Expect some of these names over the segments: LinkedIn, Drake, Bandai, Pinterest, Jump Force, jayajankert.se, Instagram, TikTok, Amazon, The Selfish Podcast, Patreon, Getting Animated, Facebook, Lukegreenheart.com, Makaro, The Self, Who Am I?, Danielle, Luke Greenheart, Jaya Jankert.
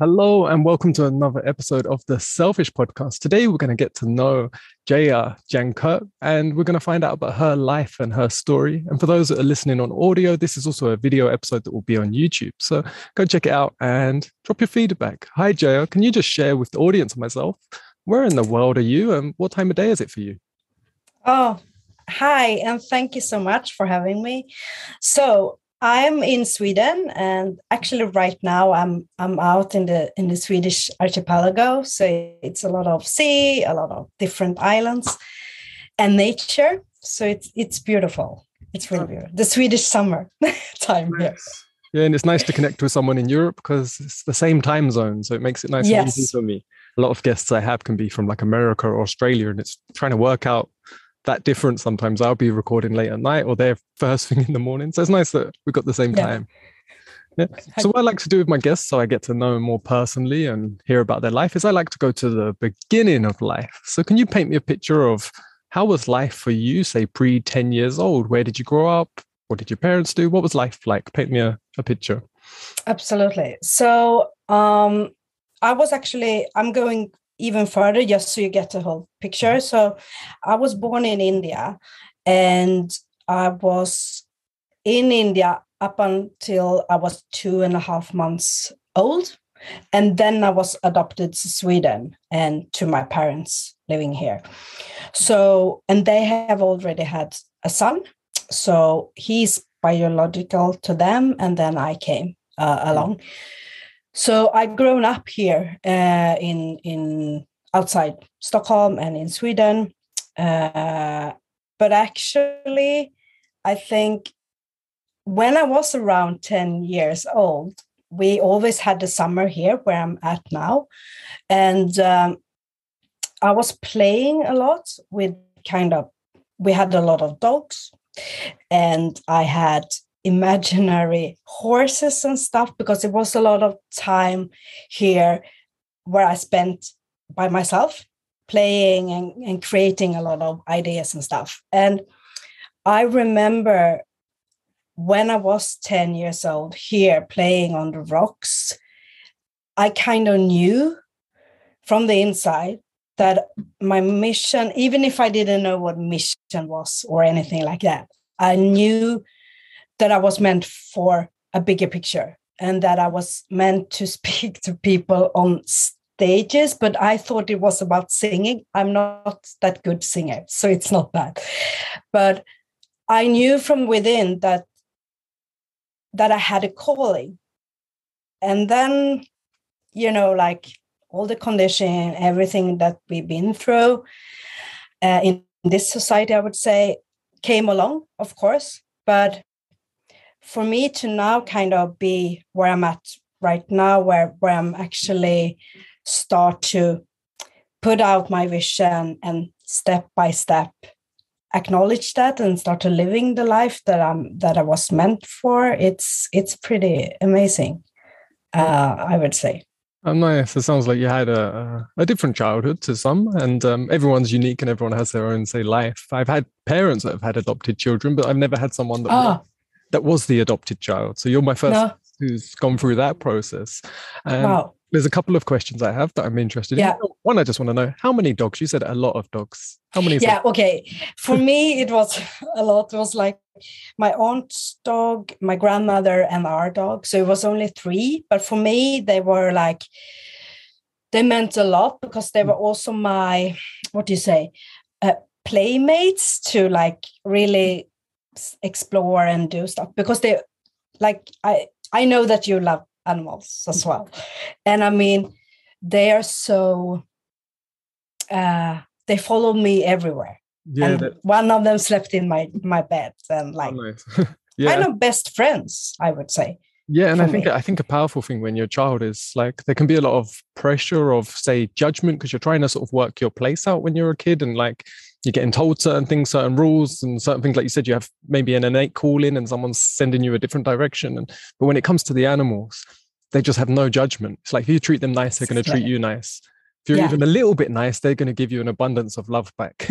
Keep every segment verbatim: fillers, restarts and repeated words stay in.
Hello and welcome to another episode of The Selfish Podcast. Today we're going to get to know Jaya Jankert and we're going to find out about her life and her story. And for those that are listening on audio, this is also a video episode that will be on YouTube. So go check it out and drop your feedback. Hi Jaya, can you just share with the audience and myself, where in the world are you and what time of day is it for you? Oh, hi and thank you so much for having me. So I'm in Sweden, and actually right now I'm I'm out in the in the Swedish archipelago. So it's a lot of sea, a lot of different islands and nature. So it's it's beautiful. It's really beautiful. The Swedish summer time here. Yes. Yeah, and it's nice to connect with someone in Europe because it's the same time zone. So it makes it nice yes. and easy for me. A lot of guests I have can be from like America or Australia, and it's trying to work out that difference. Sometimes I'll be recording late at night or they're first thing in the morning. So it's nice that we've got the same yeah. time. Yeah. So what I like to do with my guests, so I get to know them more personally and hear about their life, is I like to go to the beginning of life. So can you paint me a picture of how was life for you, say pre ten years old? Where did you grow up? What did your parents do? What was life like? Paint me a, a picture. Absolutely. So um, I was actually, I'm going even further, just so you get the whole picture. So I was born in India and I was in India up until I was two and a half months old. And then I was adopted to Sweden and to my parents living here. So, and they have already had a son. So he's biological to them. And then I came uh, along. So I've grown up here uh, in in outside Stockholm and in Sweden. Uh, but actually, I think when I was around ten years old, we always had the summer here where I'm at now. And um, I was playing a lot with kind of, we had a lot of dogs and I had imaginary horses and stuff because it was a lot of time here where I spent by myself playing and, and creating a lot of ideas and stuff. And I remember when I was ten years old here playing on the rocks, I kind of knew from the inside that my mission, even if I didn't know what mission was or anything like that, I knew that I was meant for a bigger picture and that I was meant to speak to people on stages, but I thought it was about singing. I'm not that good singer, so it's not that. But I knew from within that, that I had a calling. And then, you know, like all the conditioning, everything that we've been through uh, in this society, I would say, came along, of course, but for me to now kind of be where I'm at right now, where, where I'm actually start to put out my vision and step by step acknowledge that and start to living the life that I'm that I was meant for, it's it's pretty amazing, uh, I would say. Oh, nice. It sounds like you had a, a different childhood to some, and um, everyone's unique and everyone has their own, say, life. I've had parents that have had adopted children, but I've never had someone that oh. that was the adopted child. So you're my first no. who's gone through that process. Um, wow. There's a couple of questions I have that I'm interested yeah. in. One, I just want to know, how many dogs? You said a lot of dogs. How many? Yeah, that? Okay. For me, it was a lot. It was like my aunt's dog, my grandmother and our dog. So it was only three. But for me, they were like, they meant a lot because they were also my, what do you say, uh, playmates to like really explore and do stuff because they like I I know that you love animals as well, and I mean they are so uh they follow me everywhere yeah, and that... one of them slept in my my bed and like oh, nice. yeah. kind of best friends, I would say. Yeah, and I think me. I think a powerful thing when you're a child is like there can be a lot of pressure of, say, judgment because you're trying to sort of work your place out when you're a kid and like you're getting told certain things, certain rules and certain things. Like you said, you have maybe an innate calling and someone's sending you a different direction. And but when it comes to the animals, they just have no judgment. It's like if you treat them nice, they're going to treat you nice. If you're yeah. even a little bit nice, they're going to give you an abundance of love back.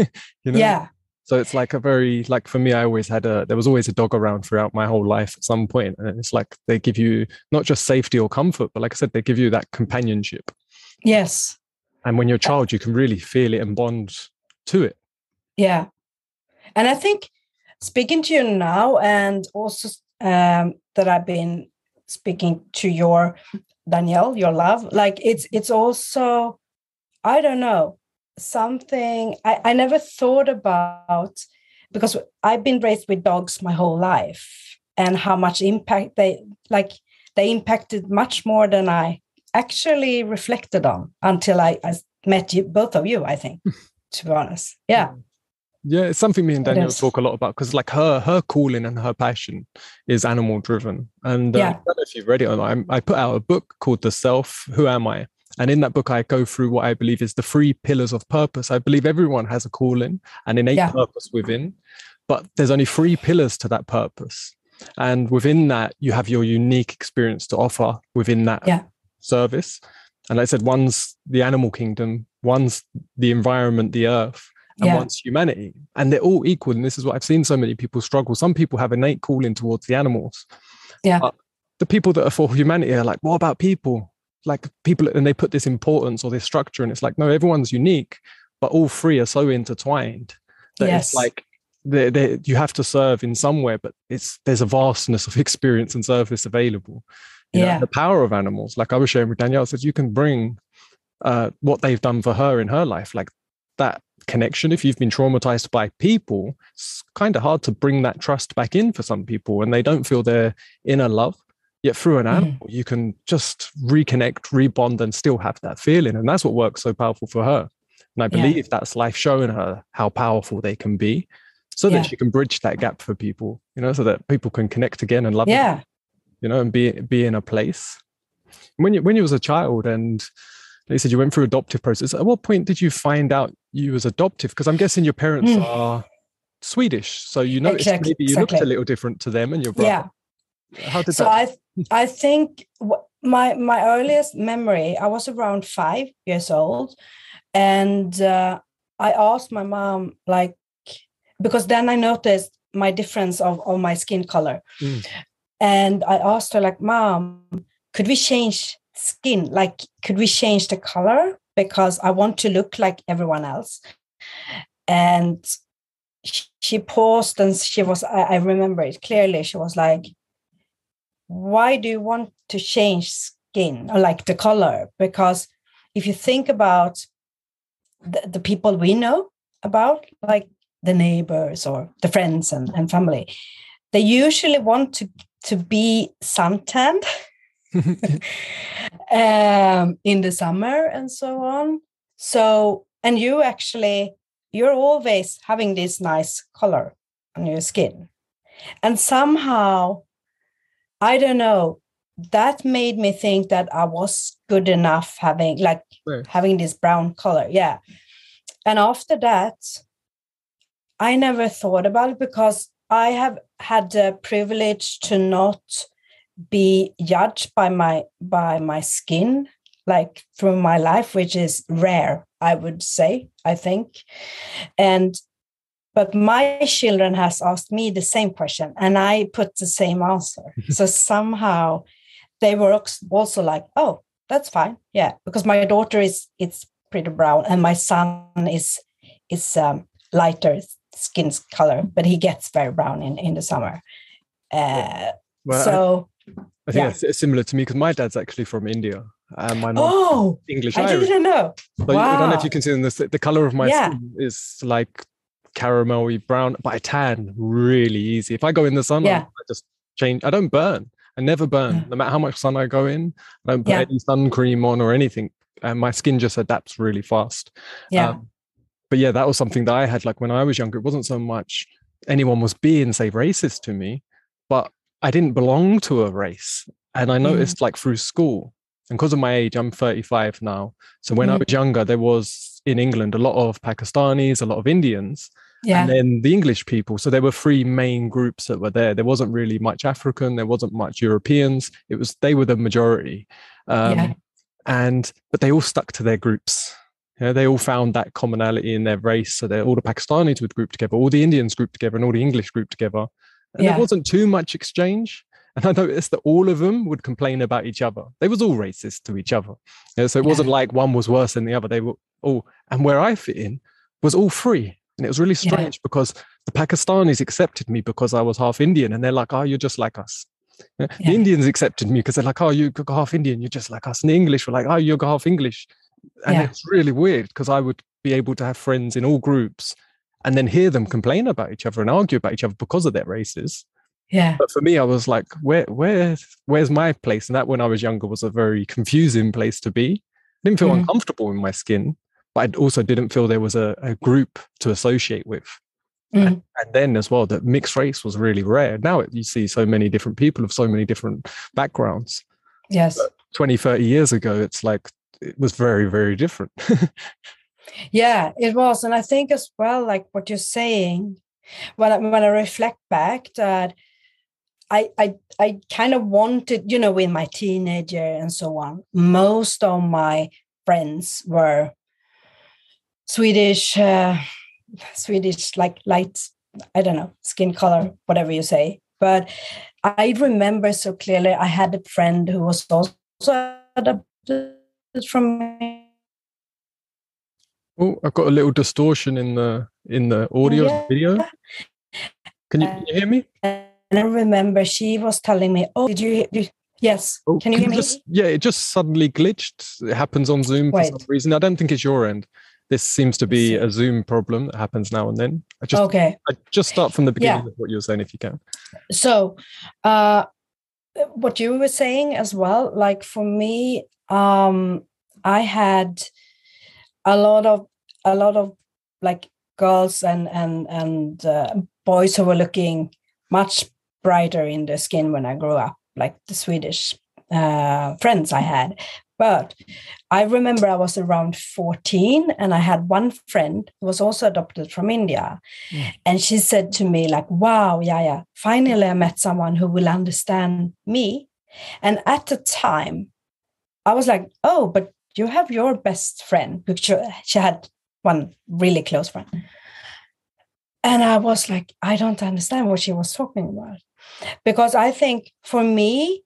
you know? Yeah. So it's like a very, like for me, I always had a, there was always a dog around throughout my whole life at some point. And it's like, they give you not just safety or comfort, but like I said, they give you that companionship. Yes. And when you're a child, you can really feel it and bond to it. Yeah. And I think speaking to you now, and also um, that I've been speaking to your Danielle, your love, like it's it's also, I don't know, something I, I never thought about, because I've been raised with dogs my whole life, and how much impact they, like they impacted much more than I actually reflected on until I, I met you, both of you, I think, to be honest. Yeah. Yeah, it's something me and Danielle talk a lot about, because like her her calling and her passion is animal driven. And uh, yeah. I don't know if you've read it or not. I, I put out a book called The Self, Who Am I? And in that book, I go through what I believe is the three pillars of purpose. I believe everyone has a calling and innate yeah. purpose within, but there's only three pillars to that purpose. And within that, you have your unique experience to offer within that yeah. service. And like I said, one's the animal kingdom, one's the environment, the earth, and yeah. one's humanity. And they're all equal. And this is what I've seen so many people struggle. Some people have innate calling towards the animals. Yeah. But the people that are for humanity are like, what about people? Like people, and they put this importance or this structure, and it's like, no, everyone's unique, but all three are so intertwined that yes. it's like they, they, you have to serve in somewhere, but it's there's a vastness of experience and service available. You yeah. know, the power of animals, like I was sharing with Danielle, said you can bring uh, what they've done for her in her life, like that connection. If you've been traumatized by people, it's kind of hard to bring that trust back in for some people, and they don't feel their inner love. Yet through an animal, mm. you can just reconnect, rebond, and still have that feeling. And that's what works so powerful for her. And I believe yeah. that's life showing her how powerful they can be, so yeah. that she can bridge that gap for people, you know, so that people can connect again and love yeah. them, you know, and be be in a place. When you when you was a child and they said you went through adoptive process, at what point did you find out you was adoptive? Because I'm guessing your parents mm. are Swedish. So you noticed exactly. maybe you exactly. looked a little different to them and your brother. Yeah. How did so that... I th- I think w- my my earliest memory, I was around five years old, and uh, I asked my mom, like, because then I noticed my difference of, of my skin color, mm. and I asked her, like, Mom, could we change skin? Like, could we change the color? Because I want to look like everyone else. And she, she paused, and she was, I, I remember it clearly. She was like, why do you want to change skin or like the color? Because if you think about the, the people we know about, like the neighbors or the friends and, and family, they usually want to, to be suntanned um, in the summer and so on. So, and you actually, you're always having this nice color on your skin. And somehow, I don't know, that made me think that I was good enough having like sure. having this brown color. Yeah. And after that, I never thought about it, because I have had the privilege to not be judged by my by my skin, like through my life, which is rare, I would say, I think. And but my children has asked me the same question, and I put the same answer. So somehow they were also like, oh, that's fine. Yeah. Because my daughter is, it's pretty brown, and my son is, is um, lighter skin color, but he gets very brown in, in the summer. Uh, well, so I, I think yeah. that's similar to me, because my dad's actually from India. And my mom oh, English I Irish. Didn't know. So wow. I don't know if you can see this, the color of my yeah. skin is like caramelly brown, but I tan really easy. If I go in the sun, yeah. I, I just change. I don't burn. I never burn. Yeah. No matter how much sun I go in, I don't put yeah. any sun cream on or anything. And my skin just adapts really fast. Yeah. Um, but yeah, that was something that I had. Like when I was younger, it wasn't so much anyone was being, say, racist to me, but I didn't belong to a race. And I noticed mm. like through school, and because of my age, I'm thirty-five now. So when mm. I was younger, there was in England a lot of Pakistanis, a lot of Indians, yeah. and then the English people. So there were three main groups that were there. There wasn't really much African. There wasn't much Europeans. It was they were the majority, um, yeah. and but they all stuck to their groups. Yeah, they all found that commonality in their race. So all the Pakistanis would group together, all the Indians grouped together, and all the English grouped together. And yeah. there wasn't too much exchange. And I noticed that all of them would complain about each other. They was all racist to each other. Yeah, so it yeah. wasn't like one was worse than the other. They were all, and where I fit in was all free. And it was really strange yeah. because the Pakistanis accepted me because I was half Indian. And they're like, oh, you're just like us. Yeah. The Indians accepted me because they're like, oh, you're half Indian. You're just like us. And the English were like, oh, you're half English. And yeah. it's really weird because I would be able to have friends in all groups and then hear them complain about each other and argue about each other because of their races. Yeah. But for me, I was like, where, where, where's my place? And that when I was younger was a very confusing place to be. I didn't feel mm. uncomfortable in my skin, but I also didn't feel there was a, a group to associate with. Mm. And, and then as well, that mixed race was really rare. Now it, you see so many different people of so many different backgrounds. Yes. But twenty, thirty years ago, it's like, it was very, very different. Yeah, it was. And I think as well, like what you're saying, when I, when I reflect back that I, I, I kind of wanted, you know, with my teenager and so on, most of my friends were Swedish, uh, Swedish, like light, I don't know, skin color, whatever you say. But I remember so clearly, I had a friend who was also adopted from me. Oh, I've got a little distortion in the in the audio yeah. video. Can you, can you hear me? And I remember she was telling me, "Oh, did you? Did, yes, oh, can you can hear you me?" Just, yeah, it just suddenly glitched. It happens on Zoom Wait. for some reason. I don't think it's your end. This seems to be a Zoom problem that happens now and then. I just, okay, I just start from the beginning yeah. of what you were saying, if you can. So, uh, what you were saying as well, like for me, um, I had a lot of a lot of like girls and and and uh, boys who were looking much brighter in the skin when I grew up, like the Swedish uh, friends I had. But I remember I was around fourteen and I had one friend who was also adopted from India. Yeah. And she said to me like, wow, yeah, yeah, finally I met someone who will understand me. And at the time, I was like, oh, but you have your best friend. She had one really close friend. And I was like, I don't understand what she was talking about. Because I think for me,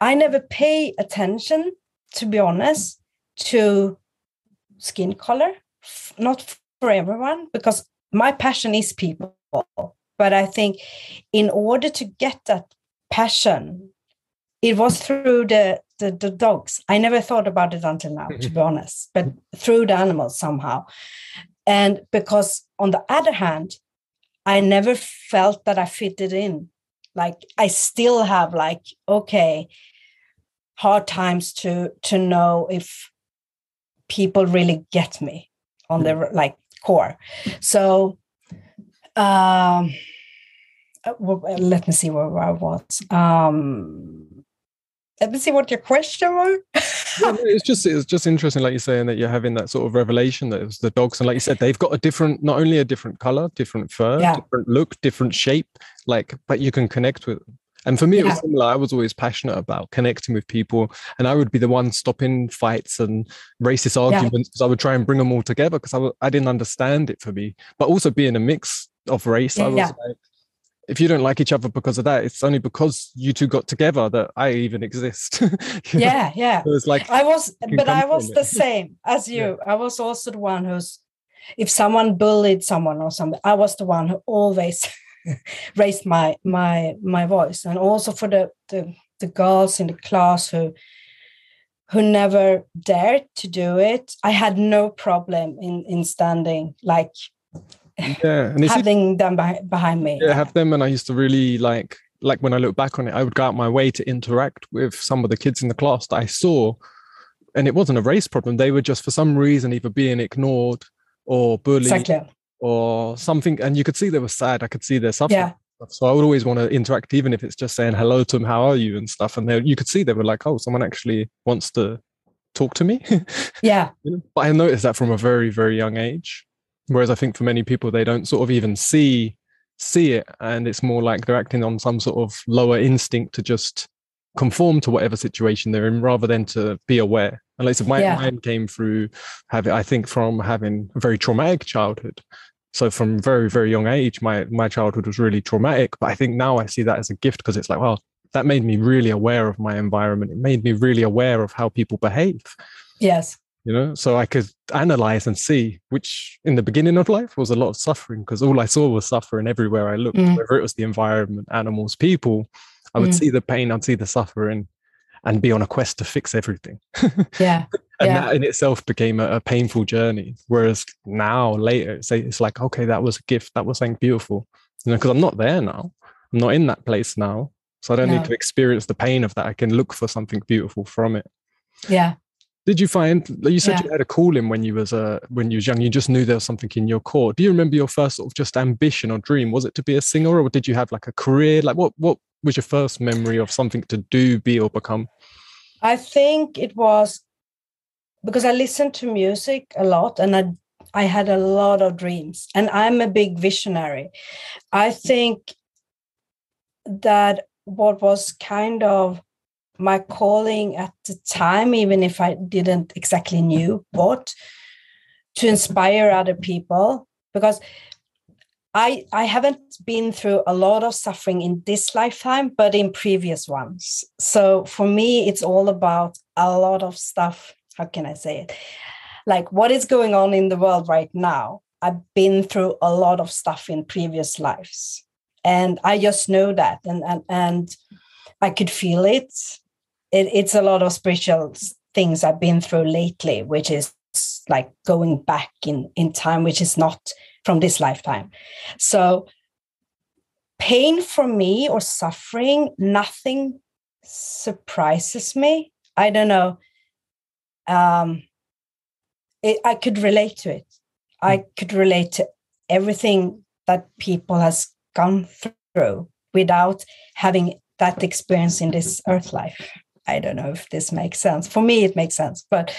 I never pay attention, to be honest, to skin color. Not for everyone, because my passion is people. But I think in order to get that passion, it was through the, the, the dogs. I never thought about it until now, to be honest, but through the animals somehow. And because on the other hand, I never felt that I fitted in. Like I still have like, okay, hard times to to know if people really get me on their like core. So um, let me see where I was. Um, let me see what your question was. Yeah, it's just it's just interesting, like you're saying, that you're having that sort of revelation that it was the dogs. And like you said, they've got a different, not only a different color, different fur, yeah. different look, different shape, like, but you can connect with them. And for me, yeah. it was similar. I was always passionate about connecting with people. And I would be the one stopping fights and racist arguments because yeah. I would try and bring them all together because I, w- I didn't understand it for me. But also being a mix of race, yeah. I was like, if you don't like each other because of that, it's only because you two got together that I even exist. yeah, know? yeah. So it was like, I was, but I was the it. same as you. Yeah. I was also the one who's, if someone bullied someone or something, I was the one who always... raised my my my voice. And also for the, the the girls in the class who who never dared to do it, I had no problem in in standing like yeah. and having them be- behind me. Yeah, have them. And I used to really like like when I look back on it, I would go out my way to interact with some of the kids in the class that I saw, and it wasn't a race problem. They were just for some reason either being ignored or bullied. Exactly. Or something, and you could see they were sad. I could see their suffering. Yeah. So I would always want to interact, even if it's just saying hello to them, how are you, and stuff. And they, you could see they were like, oh, someone actually wants to talk to me. Yeah. You know? But I noticed that from a very, very young age. Whereas I think for many people, they don't sort of even see see it, and it's more like they're acting on some sort of lower instinct to just conform to whatever situation they're in, rather than to be aware. And like I said, my yeah. mine came through having, I think, from having a very traumatic childhood. So from very, very young age, my my childhood was really traumatic. But I think now I see that as a gift, because it's like, well, that made me really aware of my environment. It made me really aware of how people behave. Yes. You know, so I could analyze and see, which in the beginning of life was a lot of suffering, because all I saw was suffering everywhere I looked, mm. whether it was the environment, animals, people. I would mm. see the pain, I'd see the suffering, and be on a quest to fix everything. Yeah. And yeah. that in itself became a, a painful journey. Whereas now, later, it's, it's like, okay, that was a gift. That was something beautiful. You know, because I'm not there now. I'm not in that place now. So I don't no. need to experience the pain of that. I can look for something beautiful from it. Yeah. Did you find, you said yeah. you had a calling when you was uh, when you was young, you just knew there was something in your core. Do you remember your first sort of just ambition or dream? Was it to be a singer, or did you have like a career? Like what, what was your first memory of something to do, be, or become? I think it was because I listened to music a lot, and I, I had a lot of dreams, and I'm a big visionary. I think that what was kind of my calling at the time, even if I didn't exactly knew what, to inspire other people, because I I haven't been through a lot of suffering in this lifetime, but in previous ones. So for me, it's all about a lot of stuff. How can I say it? Like what is going on in the world right now? I've been through a lot of stuff in previous lives. And I just know that. And, and, and I could feel it. It, it's a lot of spiritual things I've been through lately, which is like going back in, in time, which is not from this lifetime. So pain for me or suffering, nothing surprises me. I don't know. Um, it, I could relate to it. I could relate to everything that people has gone through without having that experience in this earth life. I don't know if this makes sense. For me, it makes sense, but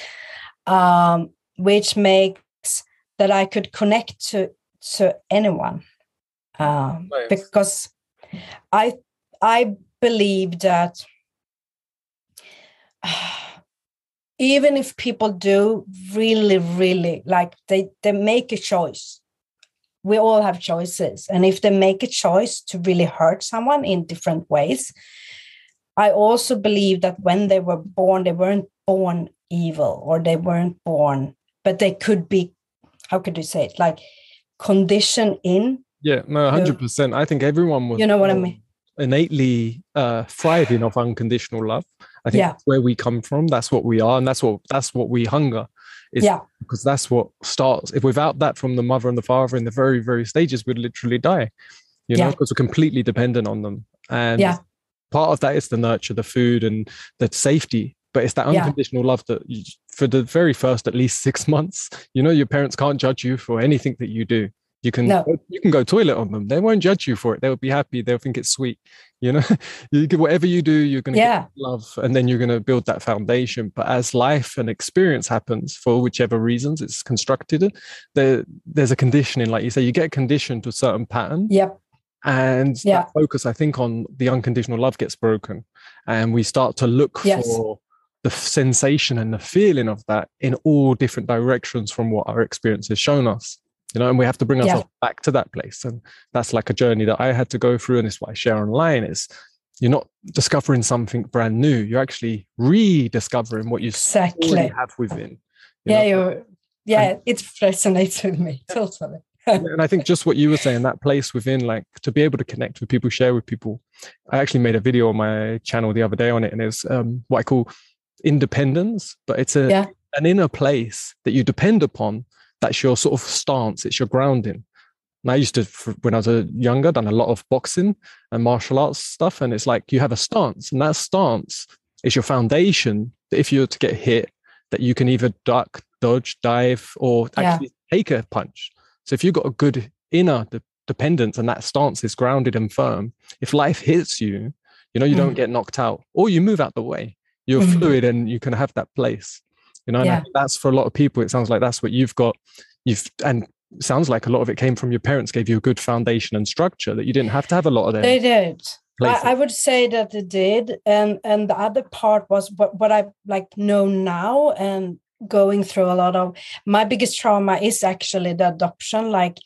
um, which makes that I could connect to to anyone, um, nice. Because I I believe that uh, even if people do really, really like they they make a choice. We all have choices. And if they make a choice to really hurt someone in different ways, I also believe that when they were born, they weren't born evil, or they weren't born, but they could be, how could you say it? Like conditioned in. Yeah, no, one hundred percent. To, I think everyone was, you know what I mean? Innately uh, thriving of unconditional love. I think yeah. that's where we come from. That's what we are. And that's what that's what we hunger. Is yeah. because that's what starts. If without that from the mother and the father in the very, very stages, we'd literally die, you know, yeah. because we're completely dependent on them. And yeah. part of that is the nurture, the food and the safety. But it's that unconditional yeah. love that you, for the very first, at least six months, you know, your parents can't judge you for anything that you do. You can no. you can go toilet on them. They won't judge you for it. They'll be happy. They'll think it's sweet. You know, you give whatever you do, you're going to yeah. get love, and then you're going to build that foundation. But as life and experience happens, for whichever reasons it's constructed, there, there's a conditioning. Like you say, you get conditioned to a certain pattern. Yep. And yeah. that focus, I think, on the unconditional love gets broken, and we start to look yes. for the sensation and the feeling of that in all different directions from what our experience has shown us. You know, and we have to bring ourselves yeah. back to that place. And that's like a journey that I had to go through. And it's what I share online is you're not discovering something brand new. You're actually rediscovering what you exactly. already have within. You yeah, you're, yeah, and, it resonates with me. Totally. And I think just what you were saying, that place within, like to be able to connect with people, share with people. I actually made a video on my channel the other day on it. And it's um, what I call independence. But it's a yeah. an inner place that you depend upon. That's your sort of stance. It's your grounding. And I used to, when I was younger, done a lot of boxing and martial arts stuff. And it's like you have a stance, and that stance is your foundation. That if you were to get hit, that you can either duck, dodge, dive, or actually yeah. take a punch. So if you've got a good inner de- dependence and that stance is grounded and firm, if life hits you, you know, you mm. don't get knocked out, or you move out the way. You're mm. fluid, and you can have that place. You know, yeah. and I think that's for a lot of people. It sounds like that's what you've got. You've and it sounds like a lot of it came from your parents, gave you a good foundation and structure that you didn't have to have a lot of them. They did. I, I would say that it did. And and the other part was what, what I like know now and going through a lot of my biggest trauma is actually the adoption, like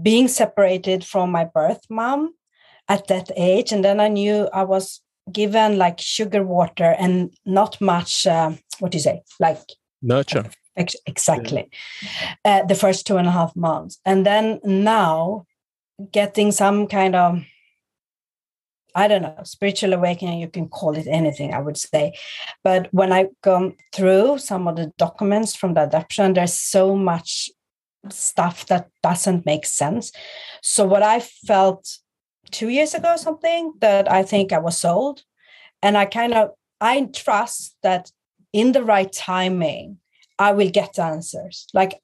being separated from my birth mom at that age. And then I knew I was given like sugar water and not much, uh, what do you say? Like nurture. Ex- exactly. Yeah. Uh, the first two and a half months. And then now getting some kind of, I don't know, spiritual awakening, you can call it anything, I would say. But when I come through some of the documents from the adoption, there's so much stuff that doesn't make sense. So what I felt two years ago, something that I think I was sold, and I kind of, I trust that in the right timing, I will get answers. Like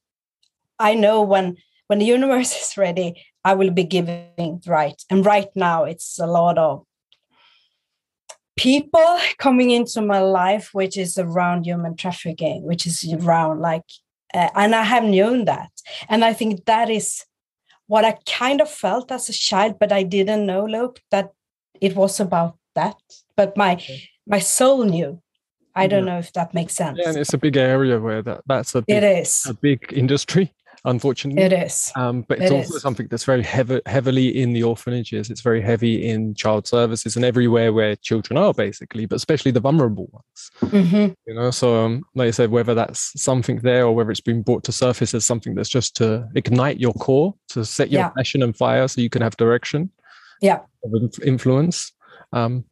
I know when, when the universe is ready, I will be giving right. And right now it's a lot of people coming into my life, which is around human trafficking, which is around like, uh, and I have known that. And I think that is what I kind of felt as a child, but I didn't know, Luke, that it was about that. But my, okay. my soul knew. I don't yeah. know if that makes sense. Yeah, and it's a big area where that, that's a big, it is. a big industry. Unfortunately, it is. Um, but it's it also is. something that's very heavy, heavily in the orphanages. It's very heavy in child services and everywhere where children are, basically, but especially the vulnerable ones. Mm-hmm. You know, so um, like I said, whether that's something there or whether it's been brought to surface as something that's just to ignite your core, to set your yeah. passion and fire, so you can have direction, yeah, influence. Um,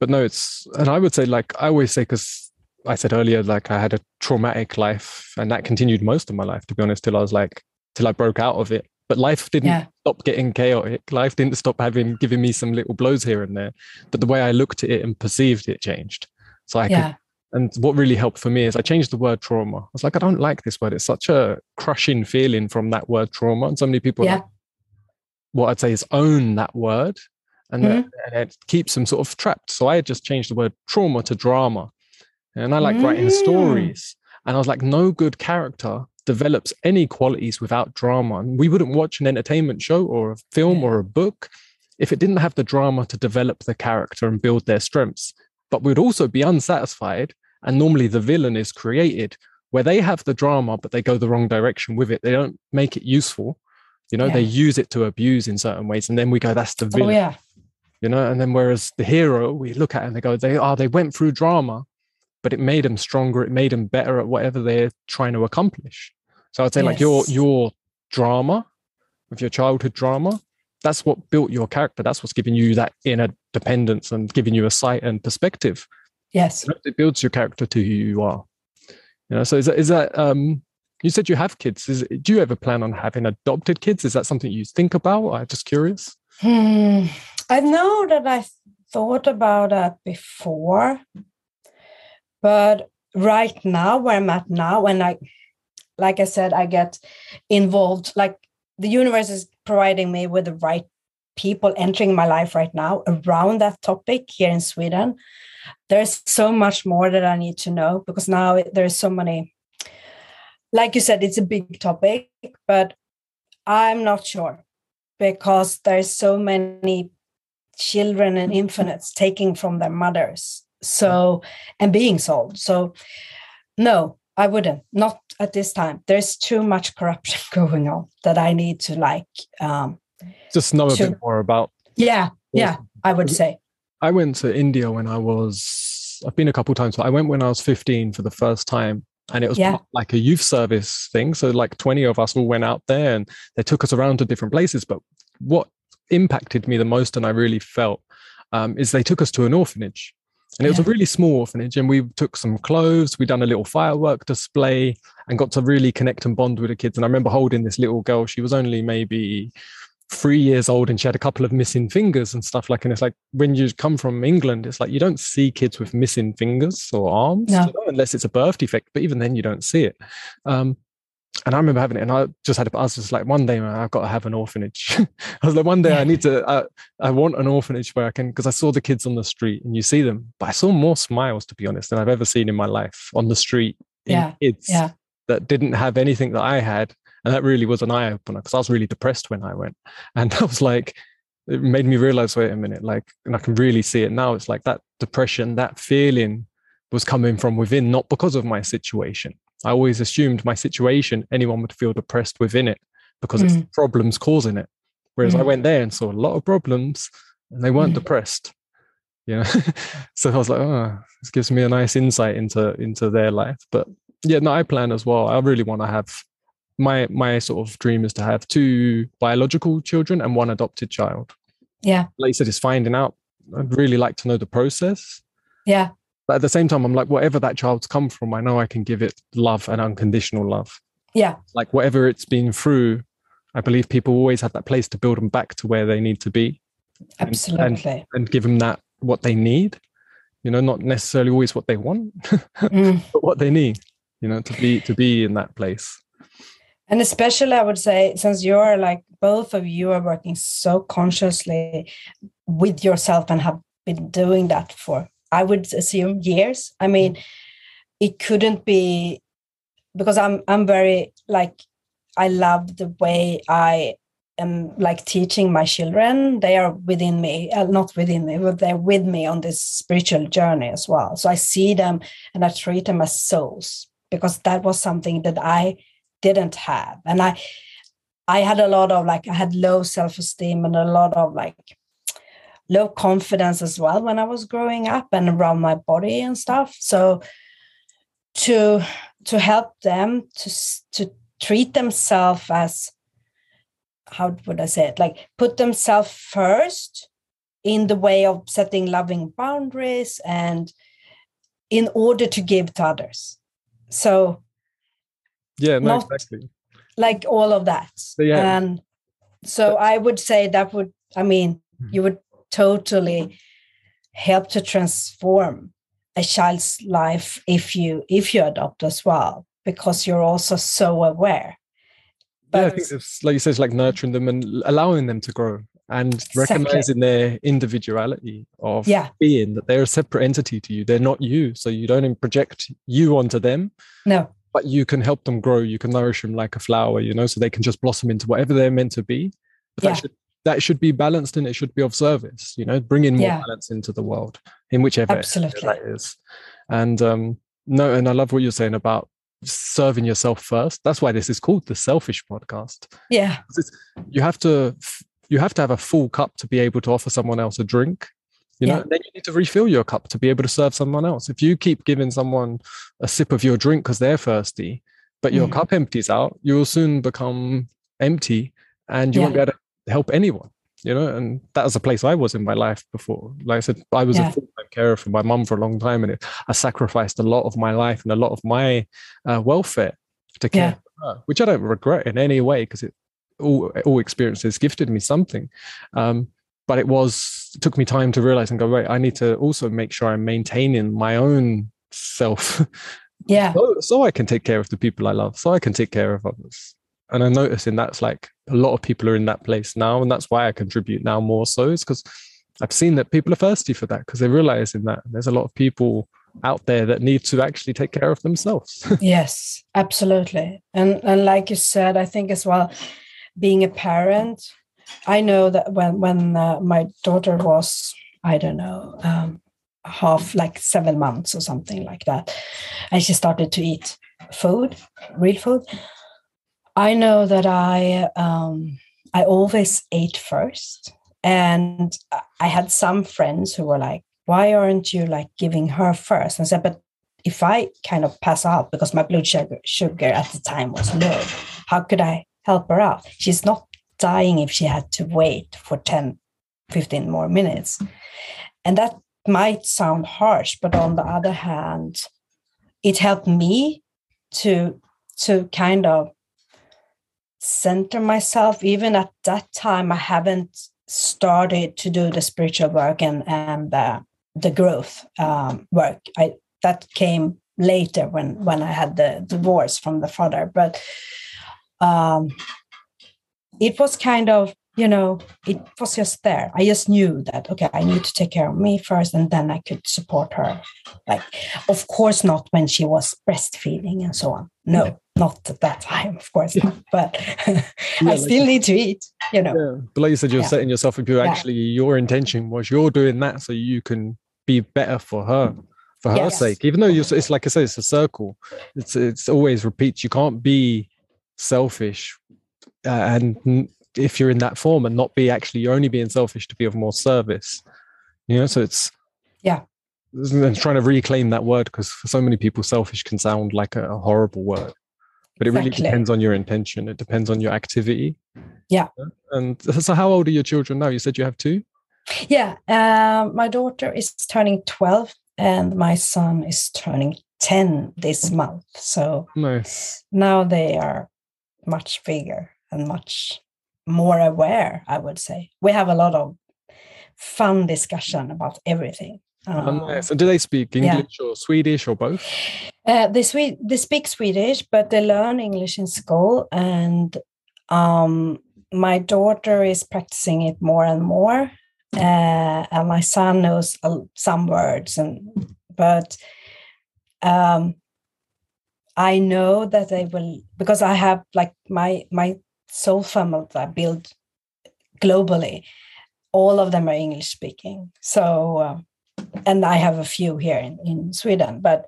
but no, it's, and I would say, like I always say, because. I said earlier, like I had a traumatic life and that continued most of my life, to be honest, till I was like, till I broke out of it. But life didn't yeah. stop getting chaotic. Life didn't stop having, giving me some little blows here and there. But the way I looked at it and perceived it changed. So I yeah. could, and what really helped for me is I changed the word trauma. I was like, I don't like this word. It's such a crushing feeling from that word trauma. And so many people, yeah. like, what I'd say is own that word and, mm-hmm. that, and it keeps them sort of trapped. So I had just changed the word trauma to drama. And I like mm. writing stories. And I was like, no good character develops any qualities without drama. And we wouldn't watch an entertainment show or a film yeah. or a book if it didn't have the drama to develop the character and build their strengths. But we'd also be unsatisfied. And normally the villain is created where they have the drama, but they go the wrong direction with it. They don't make it useful. You know, yeah. they use it to abuse in certain ways. And then we go, that's the villain. Oh, yeah. You know, and then whereas the hero, we look at it and they go, they are, oh, they went through drama. But it made them stronger. It made them better at whatever they're trying to accomplish. So I'd say yes. like your your drama, with your childhood drama, that's what built your character. That's what's giving you that inner dependence and giving you a sight and perspective. Yes. It builds your character to who you are. You know, so is that, is that um, you said you have kids. Is, do you ever plan on having adopted kids? Is that something you think about? I'm just curious. Hmm. I know that I thought about that before. But right now, where I'm at now, and I, like I said, I get involved, like the universe is providing me with the right people entering my life right now around that topic here in Sweden. There's so much more that I need to know because now there's so many, like you said, it's a big topic, but I'm not sure because there's so many children and infants taking from their mothers. So, and being sold. So, no, I wouldn't. Not at this time. There's too much corruption going on that I need to like. Um, Just know to, a bit more about. Yeah, yeah, I would say. I went to India when I was, I've been a couple of times, but I went when I was fifteen for the first time. And it was yeah. like a youth service thing. So like twenty of us all went out there and they took us around to different places. But what impacted me the most, and I really felt, um, is they took us to an orphanage. And it was yeah. a really small orphanage, and we took some clothes, we done a little firework display and got to really connect and bond with the kids. And I remember holding this little girl. She was only maybe three years old and she had a couple of missing fingers and stuff like, and it's like when you come from England, it's like you don't see kids with missing fingers or arms, no. you know, unless it's a birth defect, but even then you don't see it. Um, And I remember having it, and I just had to, I was just like, one day, man, I've got to have an orphanage. I was like, one day yeah. I need to, I, I want an orphanage where I can, because I saw the kids on the street and you see them, but I saw more smiles, to be honest, than I've ever seen in my life on the street in yeah. kids yeah. that didn't have anything that I had. And that really was an eye opener because I was really depressed when I went. And I was like, it made me realize, wait a minute, like, and I can really see it now. It's like that depression, that feeling was coming from within, not because of my situation. I always assumed my situation, anyone would feel depressed within it because mm. it's the problems causing it. Whereas mm. I went there and saw a lot of problems and they weren't mm. depressed. You know? So I was like, oh, this gives me a nice insight into, into their life. But yeah, no, I plan as well. I really want to have, my my sort of dream is to have two biological children and one adopted child. Yeah. Like you said, it's finding out. I'd really like to know the process. Yeah. But at the same time, I'm like, whatever that child's come from, I know I can give it love and unconditional love. Yeah. Like whatever it's been through, I believe people always have that place to build them back to where they need to be. Absolutely. And, and, and give them that, what they need, you know, not necessarily always what they want, mm. but what they need, you know, to be to be in that place. And especially, I would say, since you're like, both of you are working so consciously with yourself and have been doing that for, I would assume, years. I mean, it couldn't be, because I'm I'm very, like, I love the way I am, like, teaching my children. They are within me, uh, not within me, but they're with me on this spiritual journey as well. So I see them and I treat them as souls, because that was something that I didn't have. And I I had a lot of, like, I had low self-esteem and a lot of, like, low confidence as well when I was growing up and around my body and stuff. So to to help them to to treat themselves as, how would I say it, like, put themselves first in the way of setting loving boundaries and in order to give to others. So yeah, no, not exactly. Like all of that. So, yeah. And so but, I would say that would, I mean, mm-hmm. you would totally help to transform a child's life if you if you adopt as well, because you're also so aware. But yeah, I think it's, like you said, it's like nurturing them and allowing them to grow and exactly. recognizing their individuality of yeah. being, that they're a separate entity to you. They're not you. So you don't project you onto them. No. But you can help them grow. You can nourish them like a flower, you know, so they can just blossom into whatever they're meant to be. But yeah. that should that should be balanced and it should be of service, you know, bringing more yeah. balance into the world in whichever Absolutely. That is. And um, no, and I love what you're saying about serving yourself first. That's why this is called The Selfish Podcast. Yeah. It's, you have to you have to have a full cup to be able to offer someone else a drink. You know, yeah. then you need to refill your cup to be able to serve someone else. If you keep giving someone a sip of your drink because they're thirsty, but your mm. cup empties out, you will soon become empty and you yeah. won't be able to help anyone, you know? And that was a place I was in my life before. Like I said, I was yeah. a full-time carer for my mum for a long time, and it, I sacrificed a lot of my life and a lot of my uh, welfare to care yeah. for her, which I don't regret in any way, because it all, all experiences gifted me something. Um, But it was it took me time to realize and go, right, I need to also make sure I'm maintaining my own self. Yeah. So, so I can take care of the people I love, so I can take care of others. And I'm noticing that's like a lot of people are in that place now. And that's why I contribute now more so, is because I've seen that people are thirsty for that, because they're realizing that there's a lot of people out there that need to actually take care of themselves. Yes, absolutely. And and like you said, I think as well, being a parent, I know that when when uh, my daughter was, I don't know, um, half like seven months or something like that, and she started to eat food, real food, I know that I um, I always ate first, and I had some friends who were like, "Why aren't you like giving her first?" And I said, "But if I kind of pass out because my blood sugar sugar at the time was low, how could I help her out? She's not dying if she had to wait for ten, fifteen more minutes." And that might sound harsh, but on the other hand, it helped me to, to kind of center myself. Even at that time, I haven't started to do the spiritual work and, and uh, the growth um, work. I, that came later when, when I had the divorce from the father. But um, it was kind of, you know, it was just there. I just knew that, okay, I need to take care of me first, and then I could support her. Like, of course not when she was breastfeeding and so on. No, Not at that time, of course, yeah. not, but yeah, I like still need to eat, you know. Yeah. But like you said, you're yeah. setting yourself up. You're yeah. actually, your intention was you're doing that so you can be better for her, for yes. her sake. Even though you're, it's like I said, it's a circle. It's it's always repeats. You can't be selfish, uh, and if you're in that form and not be actually, you're only being selfish to be of more service. You know, so it's yeah. I'm trying to reclaim that word because for so many people, selfish can sound like a, a horrible word. But it exactly. really depends on your intention. It depends on your activity. Yeah. And so how old are your children now? You said you have two? Yeah. Uh, my daughter is turning twelve and my son is turning ten this month. So nice. Now they are much bigger and much more aware, I would say. We have a lot of fun discussion about everything. Um, oh, nice. And do they speak English yeah. or Swedish or both? Uh, they, swe- they speak Swedish, but they learn English in school. And um, my daughter is practicing it more and more. Uh, and my son knows uh, some words. And But um, I know that they will, because I have like my, my soul family that I build globally. All of them are English speaking. So... Um, And I have a few here in, in Sweden, but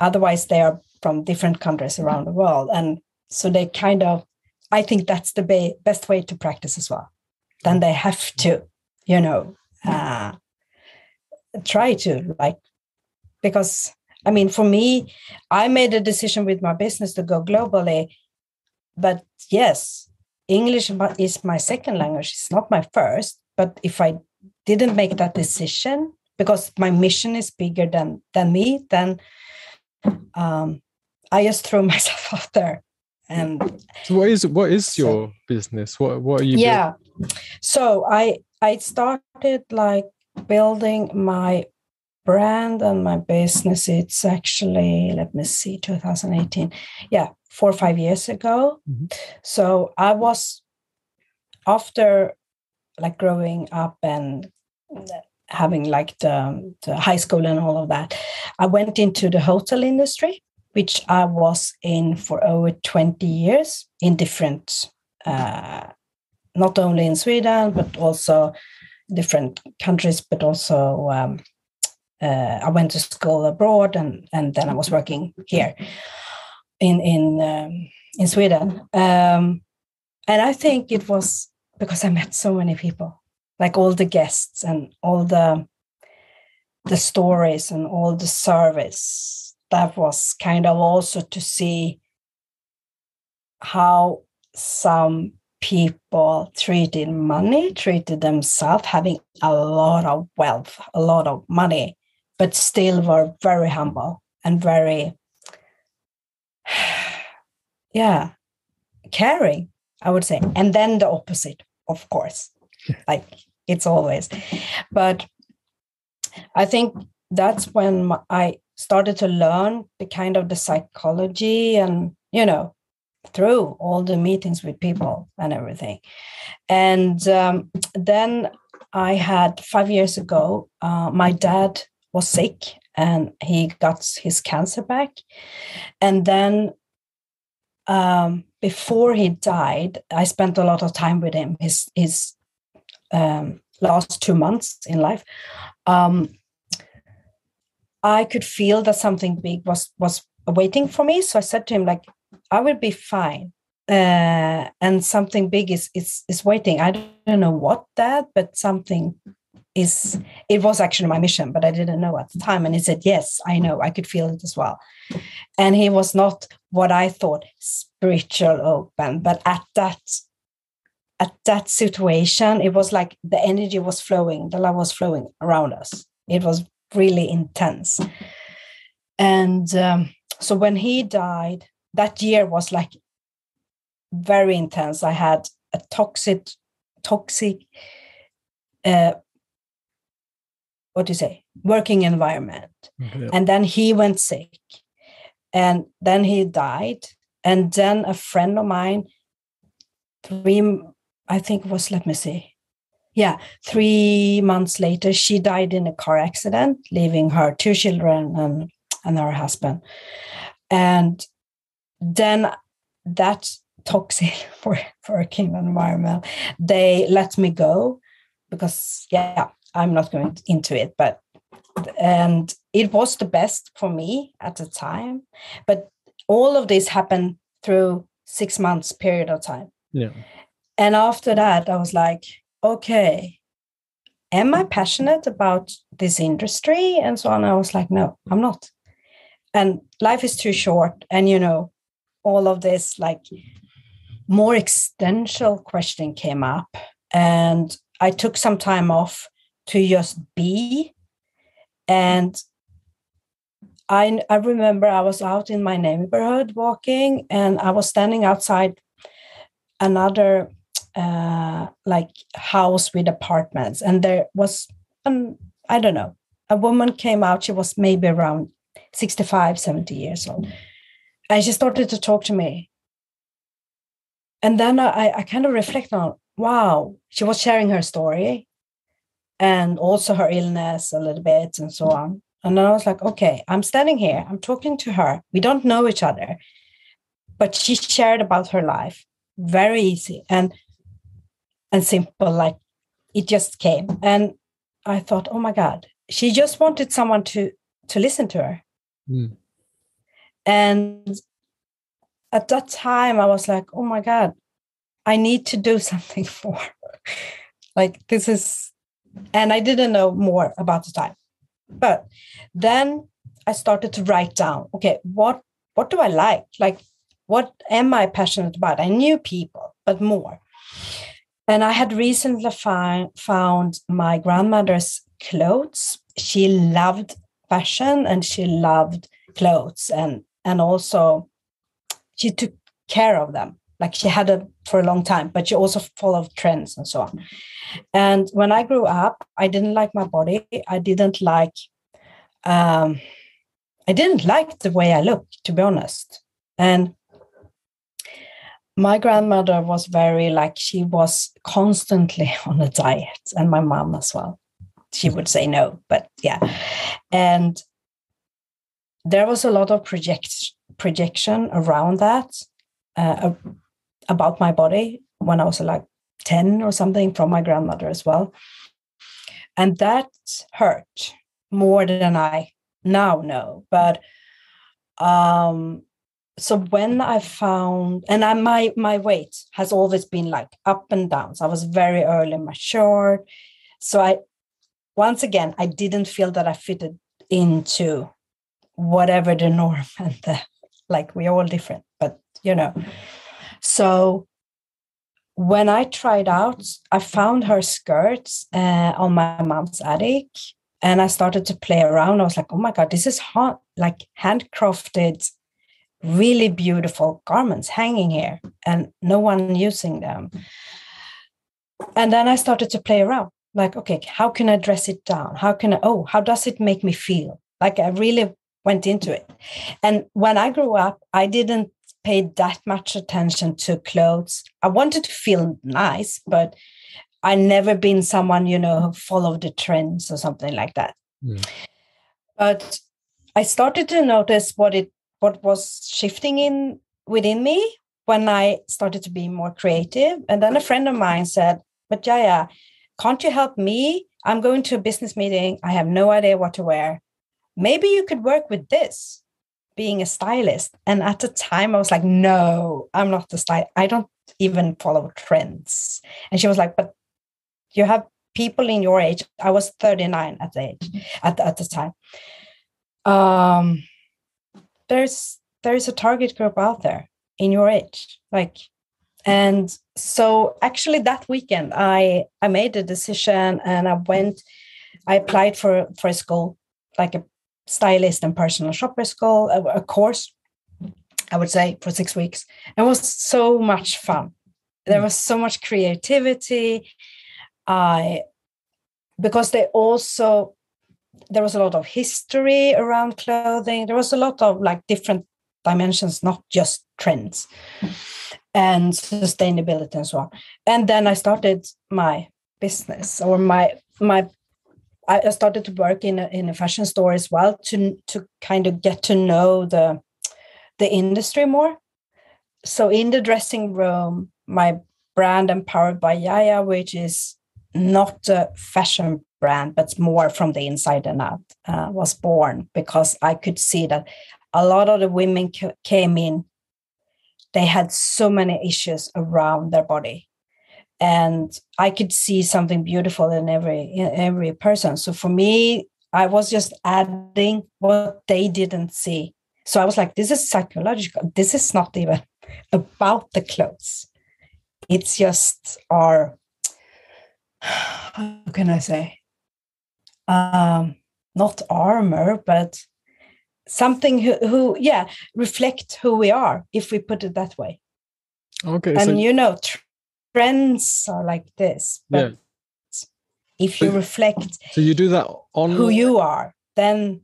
otherwise they are from different countries around the world. And so they kind of, I think that's the be- best way to practice as well. Then they have to, you know, uh, try to like, because I mean, for me, I made a decision with my business to go globally, but yes, English is my second language. It's not my first, but if I didn't make that decision, because my mission is bigger than than me, then um, I just threw myself out there. And so what is what is so, your business? What what are you? Yeah, building? So I I started like building my brand and my business. It's actually let me see, twenty eighteen. Yeah, four or five years ago. Mm-hmm. So I was after like growing up and. Having like the, the high school and all of that, I went into the hotel industry, which I was in for over twenty years in different, uh, not only in Sweden, but also different countries, but also um, uh, I went to school abroad and, and then I was working here in, in, um, in Sweden. Um, and I think it was because I met so many people. Like all the guests and all the the stories and all the service, that was kind of also to see how some people treated money, treated themselves, having a lot of wealth, a lot of money, but still were very humble and very, yeah, caring, I would say. And then the opposite, of course. Like it's always, but I think that's when my, I started to learn the kind of the psychology and, you know, through all the meetings with people and everything. And um, then I had five years ago, uh, my dad was sick and he got his cancer back. And then um, before he died, I spent a lot of time with him. His, his, Um, last two months in life, um, I could feel that something big was was waiting for me. So I said to him, like, I will be fine. Uh, and something big is, is, is waiting. I don't know what that, but something is, it was actually my mission, but I didn't know at the time. And he said, yes, I know, I could feel it as well. And he was not what I thought spiritual open, but at that At that situation, it was like the energy was flowing, the love was flowing around us. It was really intense. And um, so when he died, that year was like very intense. I had a toxic, toxic, uh, what do you say, working environment. Mm-hmm. And then he went sick. And then he died. And then a friend of mine, three I think it was, let me see. Yeah, three months later, she died in a car accident, leaving her two children and, and her husband. And then that's toxic for, for a king environment. They let me go because, yeah, I'm not going into it, but and it was the best for me at the time. But all of this happened through six months period of time. Yeah. And after that, I was like, okay, am I passionate about this industry? And so on. I was like, no, I'm not. And life is too short. And, you know, all of this, like, more existential question came up. And I took some time off to just be. And I, I remember I was out in my neighborhood walking, and I was standing outside another uh, like house with apartments. And there was, um, I don't know, a woman came out. She was maybe around sixty-five, seventy years old. And she started to talk to me. And then I, I kind of reflect on, wow, she was sharing her story and also her illness a little bit and so on. And then I was like, okay, I'm standing here. I'm talking to her. We don't know each other. But she shared about her life. Very easy and and simple. Like, it just came. And I thought, oh, my God, she just wanted someone to, to listen to her. Mm. And at that time, I was like, oh, my God, I need to do something for her. Like, this is, and I didn't know more about the time. But then I started to write down, okay, what, what do I like? Like, what am I passionate about? I knew people, but more. And I had recently find, found my grandmother's clothes. She loved fashion and she loved clothes. And, and also she took care of them. Like, she had it for a long time, but she also followed trends and so on. And when I grew up, I didn't like my body. I didn't like, um, I didn't like the way I looked, to be honest. And my grandmother was very, like, she was constantly on a diet, and my mom as well. She would say no, but yeah. And there was a lot of project, projection around that. Uh, about my body when I was like ten or something, from my grandmother as well. And that hurt more than I now know. But um, so when I found, and I, my, my weight has always been like up and down. So I was very early mature. So I, once again, I didn't feel that I fitted into whatever the norm and the, like, we're all different, but you know. So when I tried out, I found her skirts uh, on my mom's attic, and I started to play around. I was like, oh my God, this is hot, like handcrafted, really beautiful garments hanging here and no one using them. And then I started to play around, like, okay, how can I dress it down? How can I, oh, how does it make me feel? Like, I really went into it. And when I grew up, I didn't paid that much attention to clothes. I wanted to feel nice, but I never been someone, you know, who followed the trends or something like that. Mm. But I started to notice what it what was shifting in within me when I started to be more creative. And then a friend of mine said, but Jaya, can't you help me? I'm going to a business meeting. I have no idea what to wear. Maybe you could work with this, being a stylist. And at the time I was like, no, I'm not a stylist. I don't even follow trends. And she was like, but you have people in your age. I was thirty-nine at the age, at the, at the time. Um, there's, there's a target group out there in your age. Like, and so actually that weekend I, I made a decision, and I went, I applied for, for a school, like a stylist and personal shopper school, a course, I would say, for six weeks. It was so much fun. There was so much creativity. I, because they also, there was a lot of history around clothing. There was a lot of like different dimensions, not just trends and sustainability and so on. And then I started my business, or my, my, I started to work in a, in a fashion store as well, to to kind of get to know the the industry more. So in the dressing room, my brand Empowered by Jaya, which is not a fashion brand, but more from the inside and out, uh, was born because I could see that a lot of the women ca- came in. They had so many issues around their body, and I could see something beautiful in every in every person. So for me, I was just adding what they didn't see. So I was like, this is psychological. This is not even about the clothes. It's just our, how can I say, um, not armor, but something who, who, yeah, reflect who we are, if we put it that way. Okay. And, so you know, trends are like this. But yeah. If you so, reflect so you do that on who you are, then,